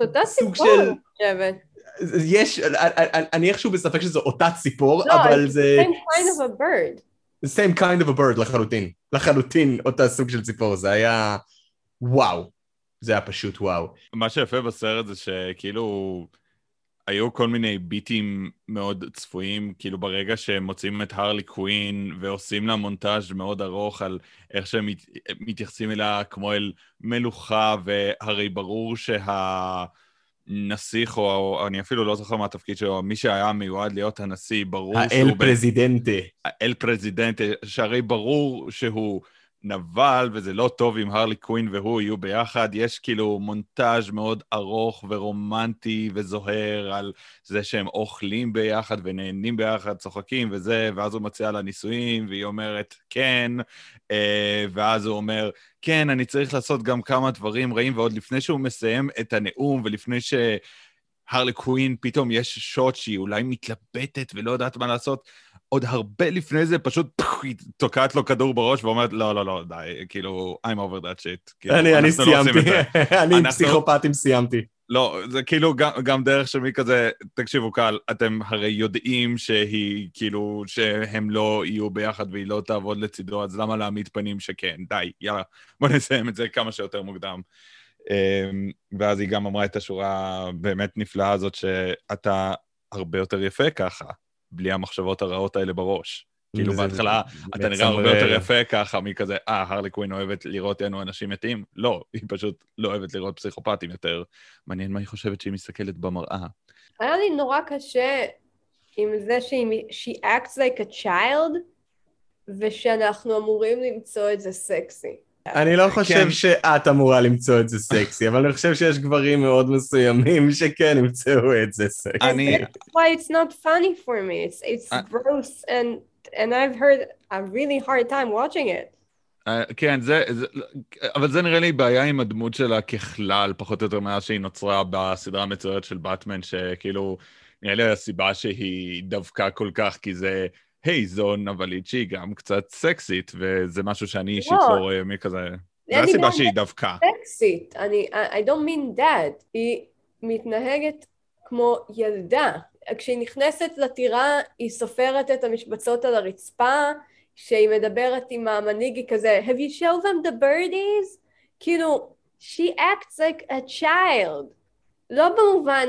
אותה ציפור, אני חושבת. יש, אני איכשהו בספק שזו אותה ציפור, אבל זה... לא, it's the same kind of a bird. The same kind of a bird, לחלוטין. לחלוטין, אותה סוג של ציפור, זה היה וואו. זה היה פשוט וואו. מה שיפה בסרט זה שכאילו... היו כל מיני ביטים מאוד צפויים, כאילו ברגע שהם מוצאים את הרלי קווין ועושים לה מונטאז' מאוד ארוך על איך שהם מתייחסים אליה כמו אל מלוכה, והרי ברור שהנסיך, או אני אפילו לא זוכר מה התפקיד שלו, מי שהיה מיועד להיות הנשיא, ברור האל שהוא... האל פרזידנטה. האל פרזידנטה, שהרי ברור שהוא... נבל, וזה לא טוב אם הרלי קווין והוא יהיו ביחד, יש כאילו מונטאז' מאוד ארוך ורומנטי וזוהר על זה שהם אוכלים ביחד ונהנים ביחד, צוחקים וזה, ואז הוא מציע לה נישואים, והיא אומרת כן, ואז הוא אומר, כן, אני צריך לעשות גם כמה דברים רעים, ועוד לפני שהוא מסיים את הנאום, ולפני שהרלי קווין פתאום יש שוט שהיא אולי מתלבטת ולא יודעת מה לעשות, עוד הרבה לפני זה פשוט תוקעת לו כדור בראש ואומרת, לא, לא, לא, די, כאילו, I'm over that shit. אני סיימתי, אני פסיכופטים סיימתי. לא, זה כאילו גם, גם דרך שמי כזה, תקשיבו קל, אתם הרי יודעים שהיא, כאילו, שהם לא יהיו ביחד והיא לא תעבוד לצידו, אז למה להעמיד פנים שכן, די, יאללה, בוא נסיים את זה כמה שיותר מוקדם. ואז היא גם אמרה את השורה באמת נפלאה הזאת, שאתה הרבה יותר יפה ככה, בלי המחשבות הרעות האלה בראש. כאילו בהתחלה, אתה נראה הרבה יותר יפה ככה, מי כזה, אה, הרלי קווין אוהבת לראות לנו אנשים מתים? לא, היא פשוט לא אוהבת לראות פסיכופטים יותר. מעניין מה היא חושבת שהיא מסתכלת במראה. היה לי נורא קשה עם זה שהיא, she acts like a child, ושאנחנו אמורים למצוא את זה סקסי. אני לא חושב שאת אמורה למצוא את זה סקסי, אבל אני חושב שיש גברים מאוד מסוימים שכן ימצאו את זה סקסי. That's why it's not funny for me. It's, it's gross and... and I've heard a really hard time watching it. כן, זה, אבל זה נראה לי בעיה עם הדמות שלה ככלל, פחות או יותר מאז שהיא נוצרה בסדרה המצוירת של בטמן, שכאילו, נראה לי הסיבה שהיא דווקא כל כך, כי זה היזון, אבל היא גם קצת סקסית, וזה משהו שאני אישית לא רואה מכזה. זה הסיבה שהיא דווקא. סקסית, I don't mean that. היא מתנהגת כמו ילדה. כשהיא נכנסת לטירה, היא סופרת את המשבצות על הרצפה, כשהיא מדברת עם המנהיגי כזה, have you shown them the birdies? כאילו, she acts like a child. לא במובן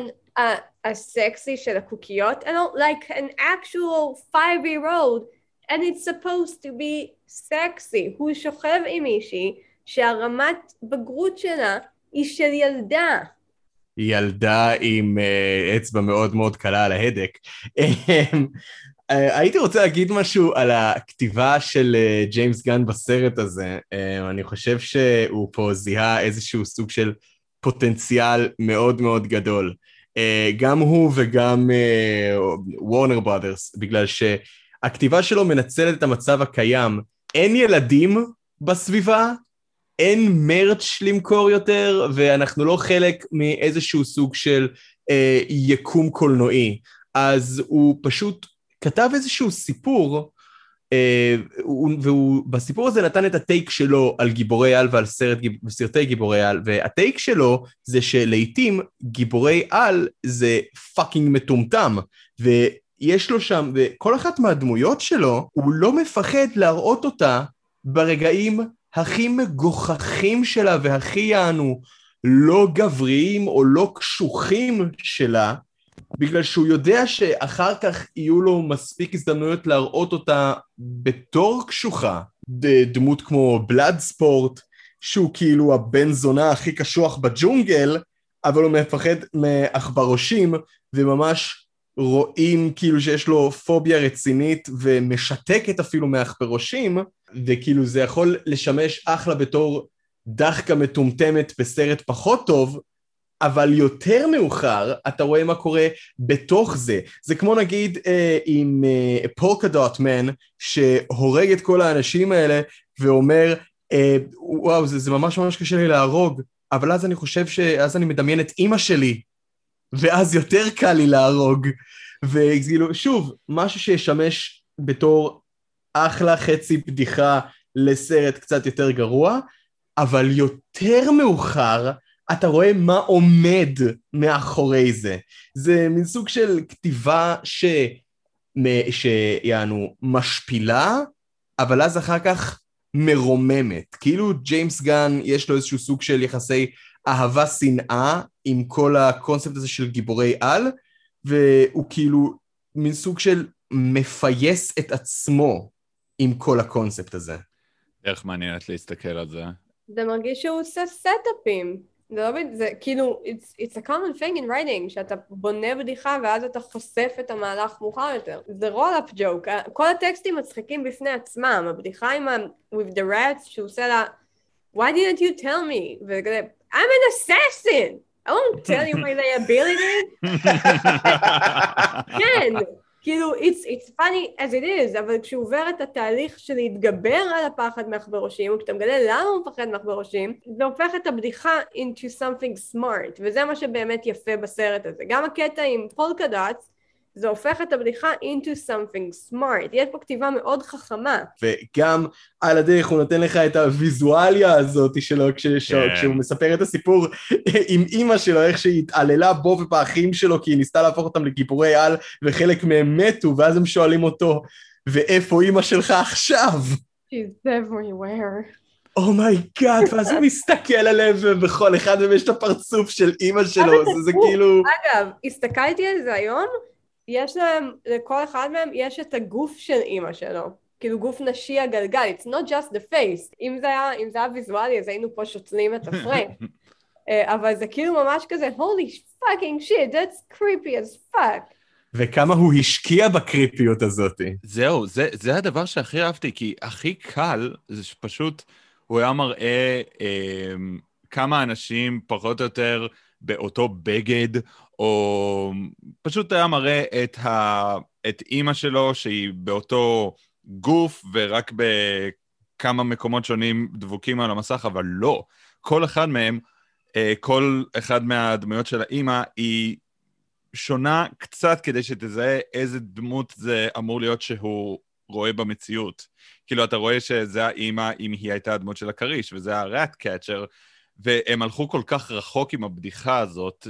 הסקסי של הקוקיות, like an actual five-year-old, and it's supposed to be sexy. הוא שוכב עם מישהי שהרמת בגרות שלה היא של ילדה. היא ילדה עם uh, אצבע מאוד מאוד קלה על ההדק. uh, הייתי רוצה להגיד משהו על הכתיבה של ג'יימס uh, גן בסרט הזה. Uh, אני חושב שהוא פה זיהה איזשהו סוג של פוטנציאל מאוד מאוד גדול. Uh, גם הוא וגם וורנר uh, ברודרס, בגלל שהכתיבה שלו מנצלת את המצב הקיים. אין ילדים בסביבה, אין מרץ' למכור יותר, ואנחנו לא חלק מאיזשהו סוג של אה, יקום קולנועי. אז הוא פשוט כתב איזשהו סיפור, אה, והוא בסיפור הזה נתן את הטייק שלו על גיבורי על ועל סרט, סרטי גיבורי על, והטייק שלו זה שלעיתים גיבורי על זה פאקינג מטומטם, ויש לו שם, וכל אחת מהדמויות שלו, הוא לא מפחד להראות אותה ברגעים נחלו, הכי מגוחכים שלה והכי יענו לא גבריים או לא קשוחים שלה, בגלל שהוא יודע שאחר כך יהיו לו מספיק הזדמנויות להראות אותה בתור קשוחה. דמות כמו בלאדספורט, שהוא כאילו הבן זונה הכי קשוח בג'ונגל, אבל הוא מפחד מאחברושים, וממש רואים כאילו שיש לו פוביה רצינית ומשתקת אפילו מאחברושים, וכאילו זה יכול לשמש אחלה בתור דחקה מטומטמת בסרט פחות טוב, אבל יותר מאוחר אתה רואה מה קורה בתוך זה. זה כמו נגיד אה, עם אה, פולקה-דוט מן, שהורג את כל האנשים האלה ואומר, אה, וואו, זה, זה ממש ממש קשה לי להרוג, אבל אז אני חושב שאז אני מדמיין את אמא שלי, ואז יותר קל לי להרוג. וכאילו, שוב, משהו שישמש בתור אחלה חצי בדיחה לסרט קצת יותר גרוע, אבל יותר מאוחר אתה רואה מה עומד מאחורי זה. זה מין סוג של כתיבה ש... שיענו משפילה, אבל אז אחר כך מרוממת. כאילו ג'יימס גן יש לו איזשהו סוג של יחסי אהבה שנאה עם כל הקונספט הזה של גיבורי על, והוא כאילו מין סוג של מפייס את עצמו עם כל הקונספט הזה. איך מעניינת להסתכל על זה? זה מרגיש שהוא עושה סטאפים. זה לא בדיוק, זה כאילו, it's, it's a common thing in writing, שאתה בונה בדיחה ואז אתה חושף את המהלך מאוחר יותר. זה roll-up joke. כל הטקסטים מצחיקים בפני עצמם. הבדיחה עם ה... with the rats, שהוא עושה לה, why didn't you tell me? וכזה, I'm an assassin! I won't tell you my liability. כן! כאילו, it's, it's funny as it is, אבל כשהוא עובר את התהליך של להתגבר על הפחד מהחברושים, וכשאתה מגלה למה הוא מפחד מהחברושים, זה הופך את הבדיחה into something smart, וזה מה שבאמת יפה בסרט הזה. גם הקטע עם פולקה דוטס, זה הופך את הבדיחה into something smart, יש פה כתיבה מאוד חכמה. וגם על הדרך הוא נותן לך את הוויזואליה הזאת שלו, yeah. כשהוא מספר את הסיפור עם אמא שלו, איך שהיא התעללה בו ובאחים שלו, כי היא ניסתה להפוך אותם לגיבורי על, וחלק מהם מתו, ואז הם שואלים אותו, ואיפה אמא שלך עכשיו? She's everywhere. אומייגאד, oh ואז הוא מסתכל עליהם ובכל אחד מהם יש את הפרצוף של אמא שלו, זה, זה כאילו... אגב, הסתכלתי על זה היום, יש להם, לכל אחד מהם יש את הגוף של אמא שלו, כאילו גוף נשי הגלגל, it's not just the face, אם זה היה, אם זה היה ויזואלי אז היינו פה שוצלים את הפריים, אבל זה כאילו ממש כזה, holy fucking shit, that's creepy as fuck. וכמה הוא השקיע בקריפיות הזאת. זהו, זה, זה הדבר שהכי אהבתי, כי הכי קל זה שפשוט... הוא היה מראה אה, כמה אנשים פחות או יותר באותו בגד, או פשוט היה מראה את, ה... את אימא שלו שהיא באותו גוף, ורק בכמה מקומות שונים דבוקים על המסך, אבל לא. כל אחד מהם, אה, כל אחד מהדמויות של האימא, היא שונה קצת כדי שתזהה איזה דמות זה אמור להיות שהוא... רואה במציאות. כאילו, אתה רואה שזה האמא, אם היא הייתה הדמות של הקריש, וזה הרט קאצ'ר, והם הלכו כל כך רחוק עם הבדיחה הזאת,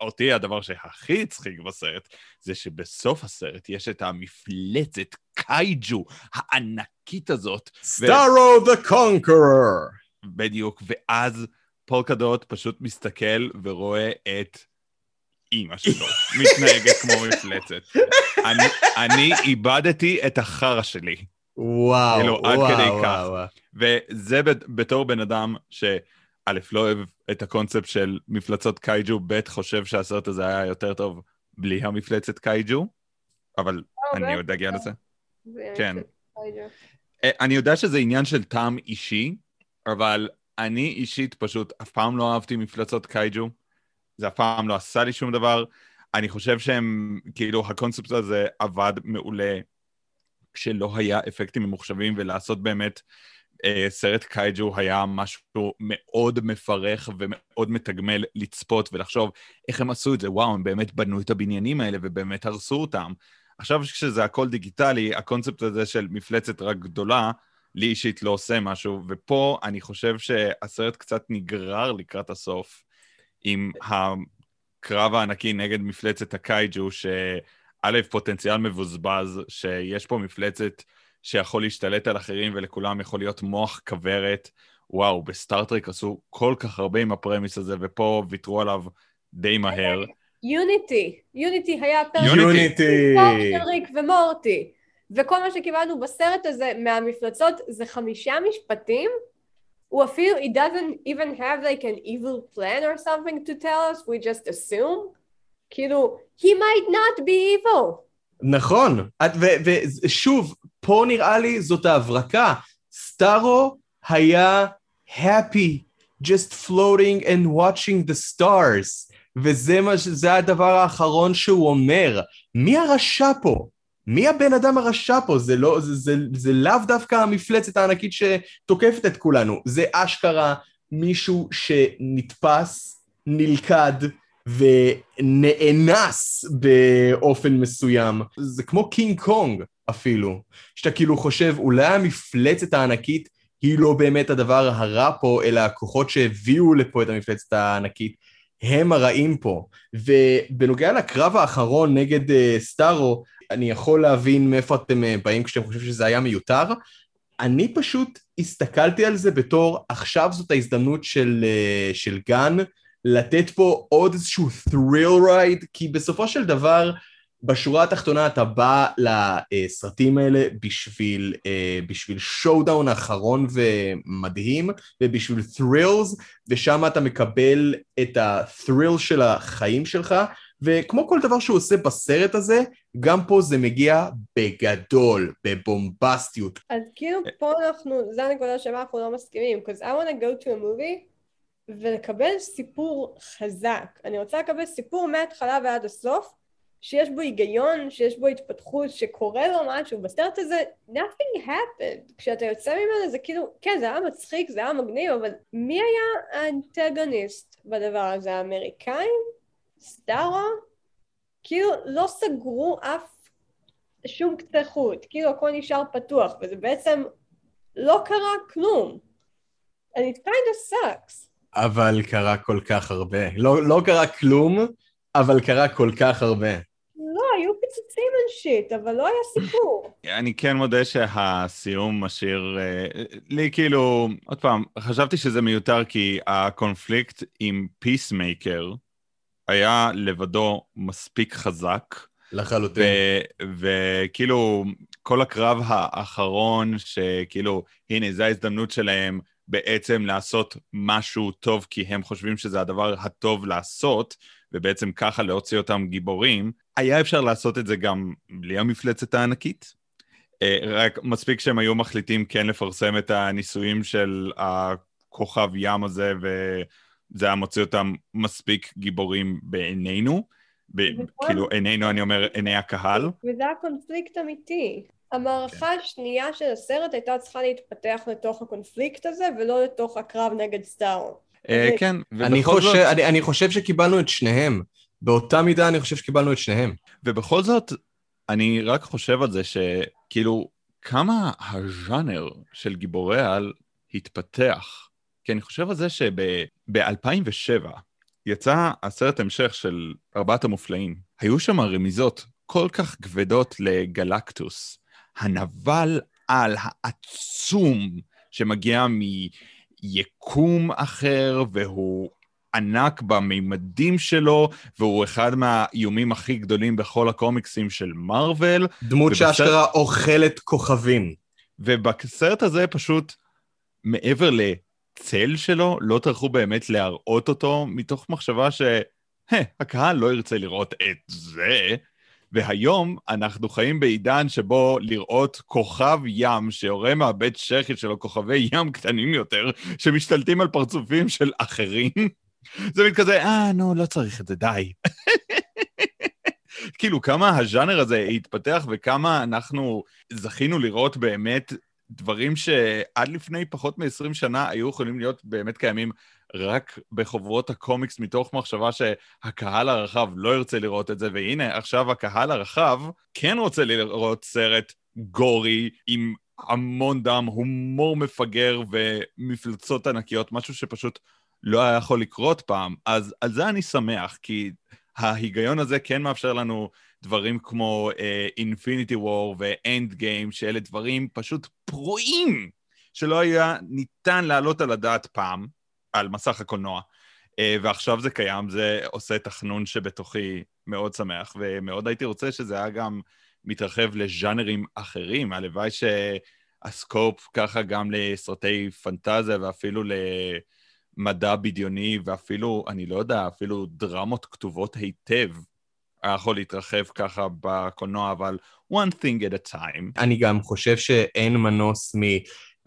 ואותי הדבר שהכי צחיק בסרט, זה שבסוף הסרט יש את המפלצת קייג'ו הענקית הזאת. Starro ו... the Conqueror! בדיוק, ואז פולקדוט פשוט מסתכל ורואה את... אמא שלו, מתנהגת כמו מפלצת. אני, אני איבדתי את החרא שלי. וואו, אלו, וואו, עד כדי וואו, כך. וואו. וזה בתור בן אדם שא' לא אוהב את הקונספט של מפלצות קייג'ו, ב' חושב שהסרט הזה היה יותר טוב בלי המפלצת קייג'ו, אבל אני עוד אגיע לזה. כן. אני יודע שזה עניין של טעם אישי, אבל אני אישית פשוט אף פעם לא אהבתי מפלצות קייג'ו, זה אף פעם לא עשה לי שום דבר, אני חושב שהם, כאילו, הקונספט הזה עבד מעולה, כשלא היה אפקטים ממוחשבים, ולעשות באמת אה, סרט קייג'ו היה משהו מאוד מפרך, ומאוד מתגמל לצפות ולחשוב איך הם עשו את זה, וואו, הם באמת בנו את הבניינים האלה, ובאמת הרסו אותם. עכשיו כשזה הכל דיגיטלי, הקונספט הזה של מפלצת רק גדולה, לי אישית לא עושה משהו, ופה אני חושב שהסרט קצת נגרר לקראת הסוף, עם הקרב הענקי נגד מפלצת הקייג'ו, שא' פוטנציאל מבוזבז, שיש פה מפלצת שיכול להשתלט על אחרים, ולכולם יכול להיות מוח כברת. וואו, בסטארטריק עשו כל כך הרבה עם הפרמיס הזה, ופה ויתרו עליו די מהר. יוניטי, יוניטי היה פרק של ריק ומורטי, וכל מה שקיבלנו בסרט הזה מהמפלצות, זה חמישה משפטים, הוא אפילו, he doesn't even have like an evil plan or something to tell us, we just assume, כאילו, he might not be evil. נכון, ושוב, פה נראה לי זאת ההברקה, סטארו היה happy, just floating and watching the stars, וזה מה, זה הדבר האחרון שהוא אומר, מי הרשע פה? מי הבן אדם הרשע פה? זה לא, זה, זה, זה לאו דווקא המפלצת הענקית שתוקפת את כולנו. זה אשכרה מישהו שנתפס, נלכד ונאנס באופן מסוים. זה כמו קינג קונג אפילו, שאתה כאילו חושב, אולי המפלצת הענקית היא לא באמת הדבר הרע פה, אלא הכוחות שהביאו לפה את המפלצת הענקית, הם הרעים פה. ובנוגע לקרב האחרון נגד uh, סטארו, אני יכול להבין מאיפה אתם באים כשאתם חושבים שזה היה מיותר. אני פשוט הסתכלתי על זה בתור, עכשיו זאת ההזדמנות של, של גן, לתת פה עוד איזשהו thrill ride, כי בסופו של דבר, בשורה התחתונה אתה בא לסרטים האלה בשביל, בשביל showdown האחרון ומדהים, ובשביל thrills, ושם אתה מקבל את ה-thrill של החיים שלך, וכמו כל דבר שהוא עושה בסרט הזה, גם פה זה מגיע בגדול, בבומבסטיות. אז כאילו פה אנחנו, זה הנקודה שבה אנחנו לא מסכימים, because I want to go to a movie, ולקבל סיפור חזק. אני רוצה לקבל סיפור מההתחלה ועד הסוף, שיש בו היגיון, שיש בו התפתחות, שקורה לו משהו. בסרט הזה, nothing happened. כשאתה יוצא ממנו, זה כאילו, כן, זה היה מצחיק, זה היה מגניב, אבל מי היה האנטגוניסט בדבר הזה? האמריקאים? סטארו? כאילו לא סגרו אף שום קצה חוט, כאילו הכל נשאר פתוח, וזה בעצם לא קרה כלום. And it kind of sucks. אבל קרה כל כך הרבה. לא, לא קרה כלום, אבל קרה כל כך הרבה. לא, היו פיצוצים and shit, אבל לא היה סיפור. אני כן מודה שהסיום משאיר, לי כאילו, עוד פעם, חשבתי שזה מיותר כי הקונפליקט עם פיסמייקר היה לבדו מספיק חזק. לחלוטין. וכאילו, כל הקרב האחרון שכאילו, הנה, זו ההזדמנות שלהם, בעצם לעשות משהו טוב, כי הם חושבים שזה הדבר הטוב לעשות, ובעצם ככה להוציא אותם גיבורים, היה אפשר לעשות את זה גם בלי המפלצת הענקית, רק מספיק שהם היו מחליטים כן לפרסם את הניסויים של הכוכב ים הזה, וזה היה מוציא אותם מספיק גיבורים בעינינו, כאילו עינינו, אני אומר, עיני הקהל. וזה היה קונפליקט אמיתי. המערכה השנייה של הסרט הייתה צריכה להתפתח לתוך הקונפליקט הזה, ולא לתוך הקרב נגד סטארו. כן, אני חושב שקיבלנו את שניהם. באותה מידה אני חושב שקיבלנו את שניהם. ובכל זאת, אני רק חושב על זה שכאילו, כמה הז'אנר של גיבורי העל התפתח. כי אני חושב על זה שב-אלפיים ושבע יצא הסרט המשך של ארבעת המופלאים. היו שם רמיזות כל כך כבדות לגלקטוס, הנבל על העצום שמגיע מיקום אחר, והוא ענק במימדים שלו, והוא אחד מהאיומים הכי גדולים בכל הקומיקסים של מרוול. דמות ובסרט... שהשכרה אוכלת כוכבים. ובסרט הזה פשוט, מעבר לצל שלו, לא טרחו באמת להראות אותו, מתוך מחשבה ש... Hey, הקהל לא ירצה לראות את זה... והיום אנחנו חיים בעידן שבו לראות כוכב ים שיורה מהבית שכי שלו כוכבי ים קטנים יותר, שמשתלטים על פרצופים של אחרים. זה מין כזה, אה, נו, לא צריך את זה, די. כאילו, כמה הז'אנר הזה התפתח וכמה אנחנו זכינו לראות באמת דברים שעד לפני פחות מ-עשרים שנה היו יכולים להיות באמת קיימים רק בחוברות הקומיקס, מתוך מחשבה שהקהל הרחב לא ירצה לראות את זה, והנה, עכשיו הקהל הרחב כן רוצה לראות סרט גורי עם המון דם, הומור מפגר ומפלצות ענקיות, משהו שפשוט לא היה יכול לקרות פעם. אז על זה אני שמח, כי ההיגיון הזה כן מאפשר לנו דברים כמו Infinity War ו-Endgame, שאלה דברים פשוט פרועים, שלא היה ניתן לעלות על הדעת פעם, על מסך הקולנוע, ועכשיו זה קיים, זה עושה תכנון שבתוכי מאוד שמח, ומאוד הייתי רוצה שזה היה גם מתרחב לז'אנרים אחרים, הלוואי שהסקופ ככה גם לסרטי פנטזיה, ואפילו למדע בדיוני, ואפילו, אני לא יודע, אפילו דרמות כתובות היטב, היה יכול להתרחב ככה בקולנוע, אבל one thing at a time. אני גם חושב שאין מנוס מ...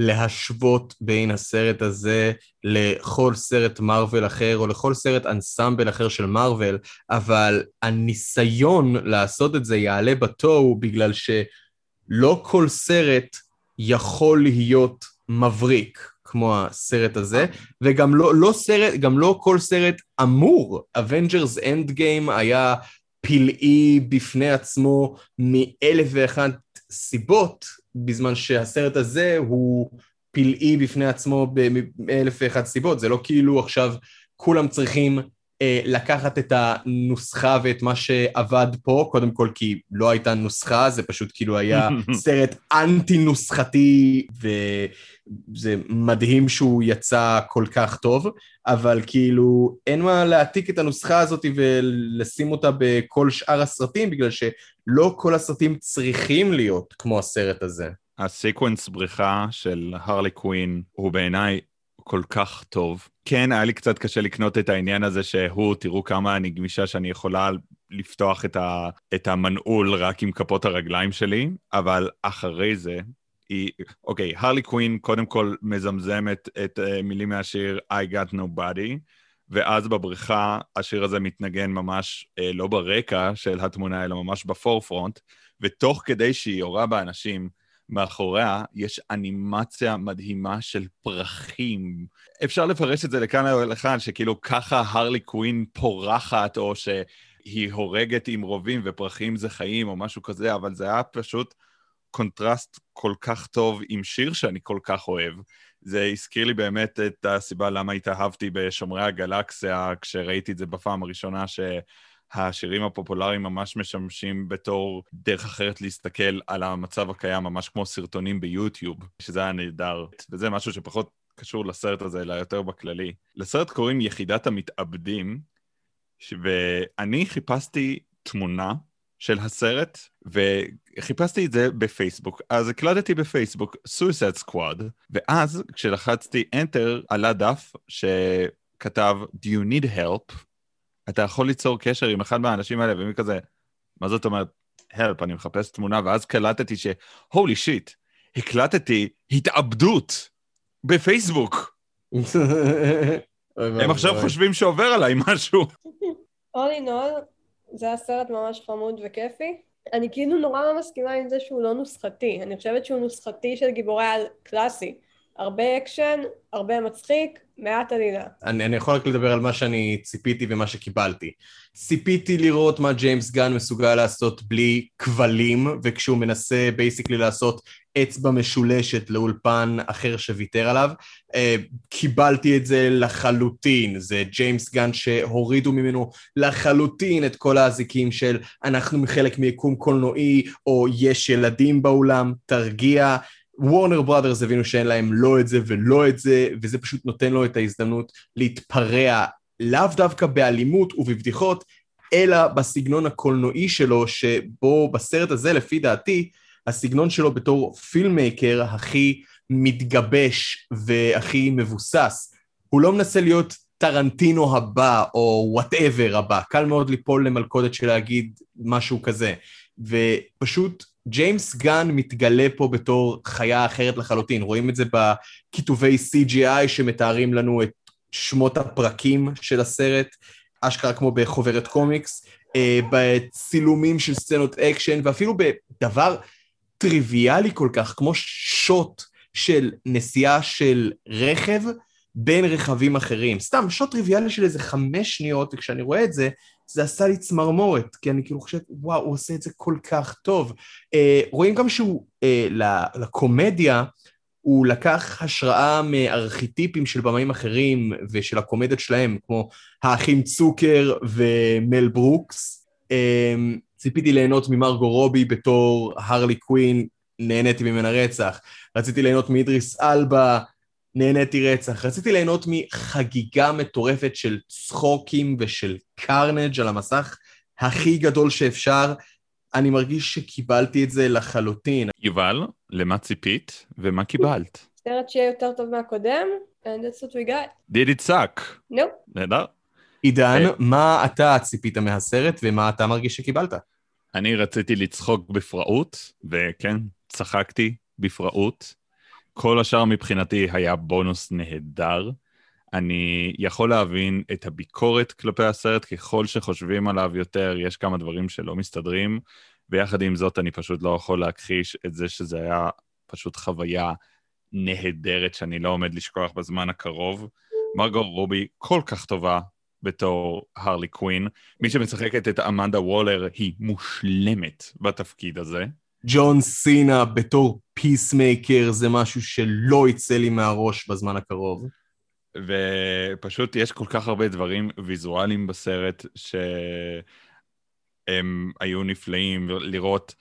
להשוות בין הסרט הזה לכל סרט מרוול אחר, או לכל סרט אנסמבל אחר של מרוול, אבל הניסיון לעשות את זה יעלה בתוהו, בגלל שלא כל סרט יכול להיות מבריק, כמו הסרט הזה, וגם לא, לא סרט, גם לא כל סרט אמור. Avengers Endgame היה פלאי בפני עצמו מאלף ואחת סיבות, בזמן שהסרט הזה הוא פלאי בפני עצמו באלף ואחת סיבות. זה לא כאילו עכשיו כולם צריכים אה, לקחת את הנוסחה ואת מה שעבד פה, קודם כל כי לא הייתה נוסחה, זה פשוט כאילו היה סרט אנטי-נוסחתי, וזה מדהים שהוא יצא כל כך טוב, אבל כאילו אין מה להעתיק את הנוסחה הזאת ולשים אותה בכל שאר הסרטים, בגלל שלא כל הסרטים צריכים להיות כמו הסרט הזה. הסיקוונס בריחה של הרלי קווין הוא בעיניי כל כך טוב. כן, היה לי קצת קשה לקנות את העניין הזה שהוא, תראו כמה אני גמישה שאני יכולה לפתוח את, ה, את המנעול רק עם כפות הרגליים שלי, אבל אחרי זה, היא, אוקיי, הרלי קווין קודם כל מזמזמת את uh, מילים מהשיר I got nobody, ואז בבריכה השיר הזה מתנגן ממש uh, לא ברקע של התמונה, אלא ממש בפורפרונט, ותוך כדי שהיא יורה באנשים, מאחוריה יש אנימציה מדהימה של פרחים. אפשר לפרש את זה לכאן או לכאן, שכאילו ככה הרלי קווין פורחת, או היא הורגת עם רובים ופרחים זה חיים או משהו כזה, אבל זה היה פשוט קונטרסט כל כך טוב עם שיר שאני כל כך אוהב. זה הזכיר לי באמת את הסיבה למה התאהבתי בשומרי הגלקסיה, כשראיתי את זה בפעם הראשונה שהשירים הפופולריים ממש משמשים בתור דרך אחרת להסתכל על המצב הקיים, ממש כמו סרטונים ביוטיוב, שזה היה נהדר. וזה משהו שפחות קשור לסרט הזה, אלא יותר בכללי. לסרט קוראים יחידת המתאבדים, ואני חיפשתי תמונה של הסרט, וחיפשתי את זה בפייסבוק. אז הקלדתי בפייסבוק, Suicide Squad, ואז כשלחצתי Enter על הדף שכתב, Do you need help? אתה יכול ליצור קשר עם אחד מהאנשים האלה, ומי כזה, מה זאת אומרת? Help, אני מחפש תמונה, ואז קלטתי ש, holy shit, הקלטתי התאבדות בפייסבוק. הם עכשיו חושבים שעובר עליי משהו. אולי נול, זה היה סרט ממש חמוד וכיפי. אני כאילו נורא מסכימה עם זה שהוא לא נוסחתי. אני חושבת שהוא נוסחתי של גיבורי על קלאסי. הרבה אקשן, הרבה מצחיק, מעט עלילה. אני, אני יכול רק לדבר על מה שאני ציפיתי ומה שקיבלתי. ציפיתי לראות מה ג'יימס גן מסוגל לעשות בלי כבלים, וכשהוא מנסה בייסיקלי לעשות אצבע משולשת לאולפן אחר שוויתר עליו, קיבלתי את זה לחלוטין. זה ג'יימס גן שהורידו ממנו לחלוטין את כל האזיקים של אנחנו מחלק מיקום קולנועי, או יש ילדים באולם, תרגיע. וורנר בראדרס הבינו שאין להם לא את זה ולא את זה, וזה פשוט נותן לו את ההזדמנות להתפרע, לאו דווקא באלימות ובבדיחות, אלא בסגנון הקולנועי שלו, שבו בסרט הזה, לפי דעתי, הסגנון שלו בתור פילמייקר הכי מתגבש והכי מבוסס. הוא לא מנסה להיות טרנטינו הבא, או whatever הבא. קל מאוד ליפול למלכודת של להגיד משהו כזה. ופשוט ג'יימס גן מתגלה פה בתור חיה אחרת לחלוטין. רואים את זה בכיתובי סי ג'י איי שמתארים לנו את שמות הפרקים של הסרט, אשכרה כמו בחוברת קומיקס, בצילומים של סצנות אקשן, ואפילו בדבר טריוויאלי כל כך, כמו שוט של נסיעה של רכב בין רכבים אחרים. סתם, שוט טריוויאלי של איזה חמש שניות, וכשאני רואה את זה, זה עשה לי צמרמורת, כי אני כאילו חושבת, וואו, הוא עושה את זה כל כך טוב. אה, רואים גם שהוא, אה, לקומדיה, הוא לקח השראה מארכיטיפים של במאים אחרים, ושל הקומדיות שלהם, כמו האחים צוקר ומל ברוקס. אה, ציפיתי ליהנות ממרגו רובי בתור הרלי קווין, נהניתי ממנה רצח. רציתי ליהנות מאידריס אלבה, נהניתי רצח. רציתי ליהנות מחגיגה מטורפת של צחוקים ושל קרנג' על המסך הכי גדול שאפשר. אני מרגיש שקיבלתי את זה לחלוטין. יובל, למה ציפית ומה קיבלת? סרט שיהיה יותר טוב מהקודם, and that's what we got. Did it suck? No. נהדר. עידן, מה אתה ציפית מהסרט ומה אתה מרגיש שקיבלת? אני רציתי לצחוק בפראות, וכן, צחקתי בפראות. כל השאר מבחינתי היה בונוס נהדר. אני יכול להבין את הביקורת כלפי הסרט, ככל שחושבים עליו יותר, יש כמה דברים שלא מסתדרים, ויחד עם זאת אני פשוט לא יכול להכחיש את זה שזה היה פשוט חוויה נהדרת, שאני לא עומד לשכוח בזמן הקרוב. מרגו רובי כל כך טובה בתור הרלי קווין. מי שמשחקת את אמנדה וולר היא מושלמת בתפקיד הזה. ג'ון סינה בתור פיסמייקר זה משהו שלא יצא לי מהראש בזמן הקרוב. ופשוט יש כל כך הרבה דברים ויזואליים בסרט שהם היו נפלאים, לראות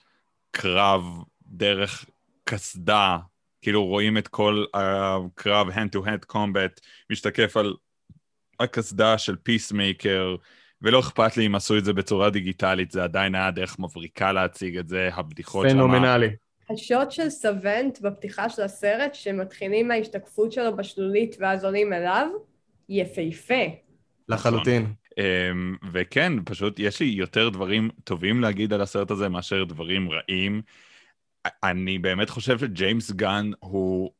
קרב דרך כסדה, כאילו רואים את כל הקרב hand to hand combat, משתקף על הכסדה של פיסמייקר, ולא אכפת לי אם עשו את זה בצורה דיגיטלית, זה עדיין היה דרך מבריקה להציג את זה, הבדיחות שמה. פנומנלי. השוט של סוונט בפתיחה של הסרט, שמתחילים מההשתקפות שלו בשלולית ואז עולים אליו, יפהפה. לחלוטין. וכן, פשוט יש לי יותר דברים טובים להגיד על הסרט הזה, מאשר דברים רעים. אני באמת חושב שג'יימס גן הוא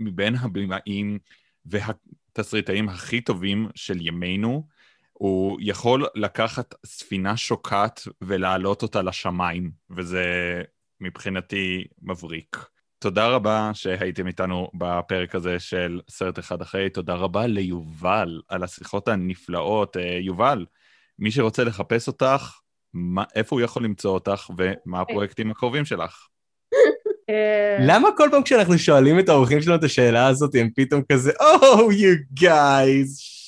מבין הבמאים והתסריטאים הכי טובים של ימינו, הוא יכול לקחת ספינה שוקעת ולהעלות אותה לשמיים, וזה מבחינתי מבריק. תודה רבה שהייתם איתנו בפרק הזה של סרט אחד אחרי, תודה רבה ליובל על השיחות הנפלאות. יובל, מי שרוצה לחפש אותך, איפה הוא יכול למצוא אותך, ומה הפרויקטים הקרובים שלך? למה כל פעם כשאנחנו שואלים את האורחים שלנו את השאלה הזאת, הם פתאום כזה, Oh, you guys!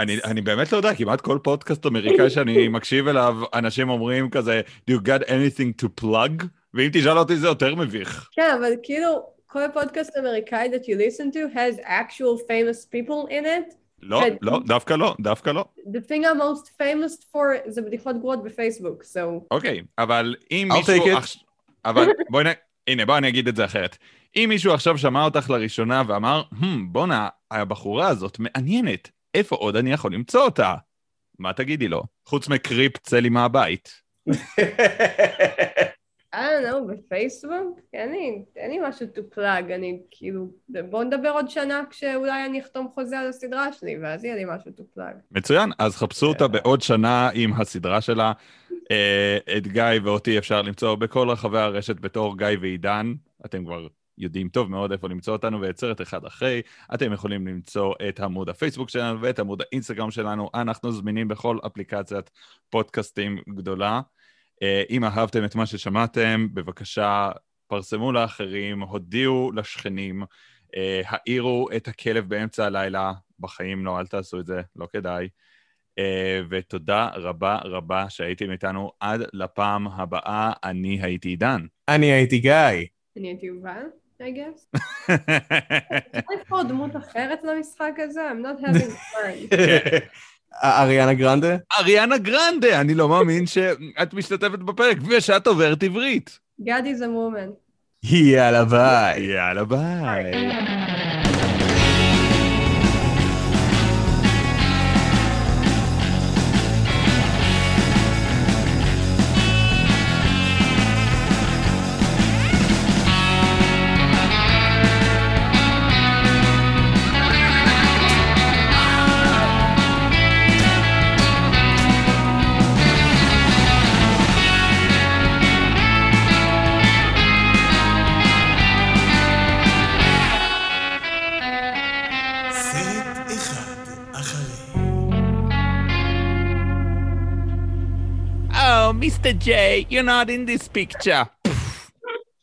אני, אני באמת לא יודע, כמעט כל פודקאסט אמריקאי שאני מקשיב אליו, אנשים אומרים כזה, do you got anything to plug? ואם תשאל אותי זה יותר מביך. כן, אבל כאילו, כל פודקאסט אמריקאי that you listen to has actual famous people in it. לא, לא, דווקא לא, דווקא לא. The thing I'm most famous for זה בדיחות גרועות בפייסבוק, so... אוקיי, אבל אם מישהו... אבל בואי נ... הנה, בואי אני אגיד את זה אחרת. אם מישהו עכשיו שמע אותך לראשונה ואמר, בונה, הבחורה הזאת מעניינת. איפה עוד אני יכול למצוא אותה? מה תגידי לו? חוץ מקריפ צא לי מהבית. I don't know, בפייסבוק? אין לי משהו to plug, אני כאילו... בואו נדבר עוד שנה כשאולי אני אחתום חוזה על הסדרה שלי, ואז יהיה לי משהו to plug. מצוין, אז חפשו אותה בעוד שנה עם הסדרה שלה. את גיא ואותי אפשר למצוא בכל רחבי הרשת בתור גיא ועידן. אתם כבר... יודעים טוב מאוד איפה למצוא אותנו, ויצרת אחד אחרי. אתם יכולים למצוא את עמוד הפייסבוק שלנו ואת עמוד האינסטגרם שלנו. אנחנו זמינים בכל אפליקציית פודקאסטים גדולה. אם אהבתם את מה ששמעתם, בבקשה, פרסמו לאחרים, הודיעו לשכנים, העירו את הכלב באמצע הלילה, בחיים לא, אל תעשו את זה, לא כדאי. ותודה רבה רבה שהייתם איתנו עד לפעם הבאה. אני הייתי עידן. אני הייתי גיא. אני הייתי יובל. I guess. צריך פה דמות אחרת למשחק הזה, I'm not having fun. אריאנה גרנדה? אריאנה גרנדה, אני לא מאמין שאת משתתפת בפרק ושאת עוברת עברית. God is a woman. יאללה ביי. יאללה ביי. Mister J, you're not in this picture.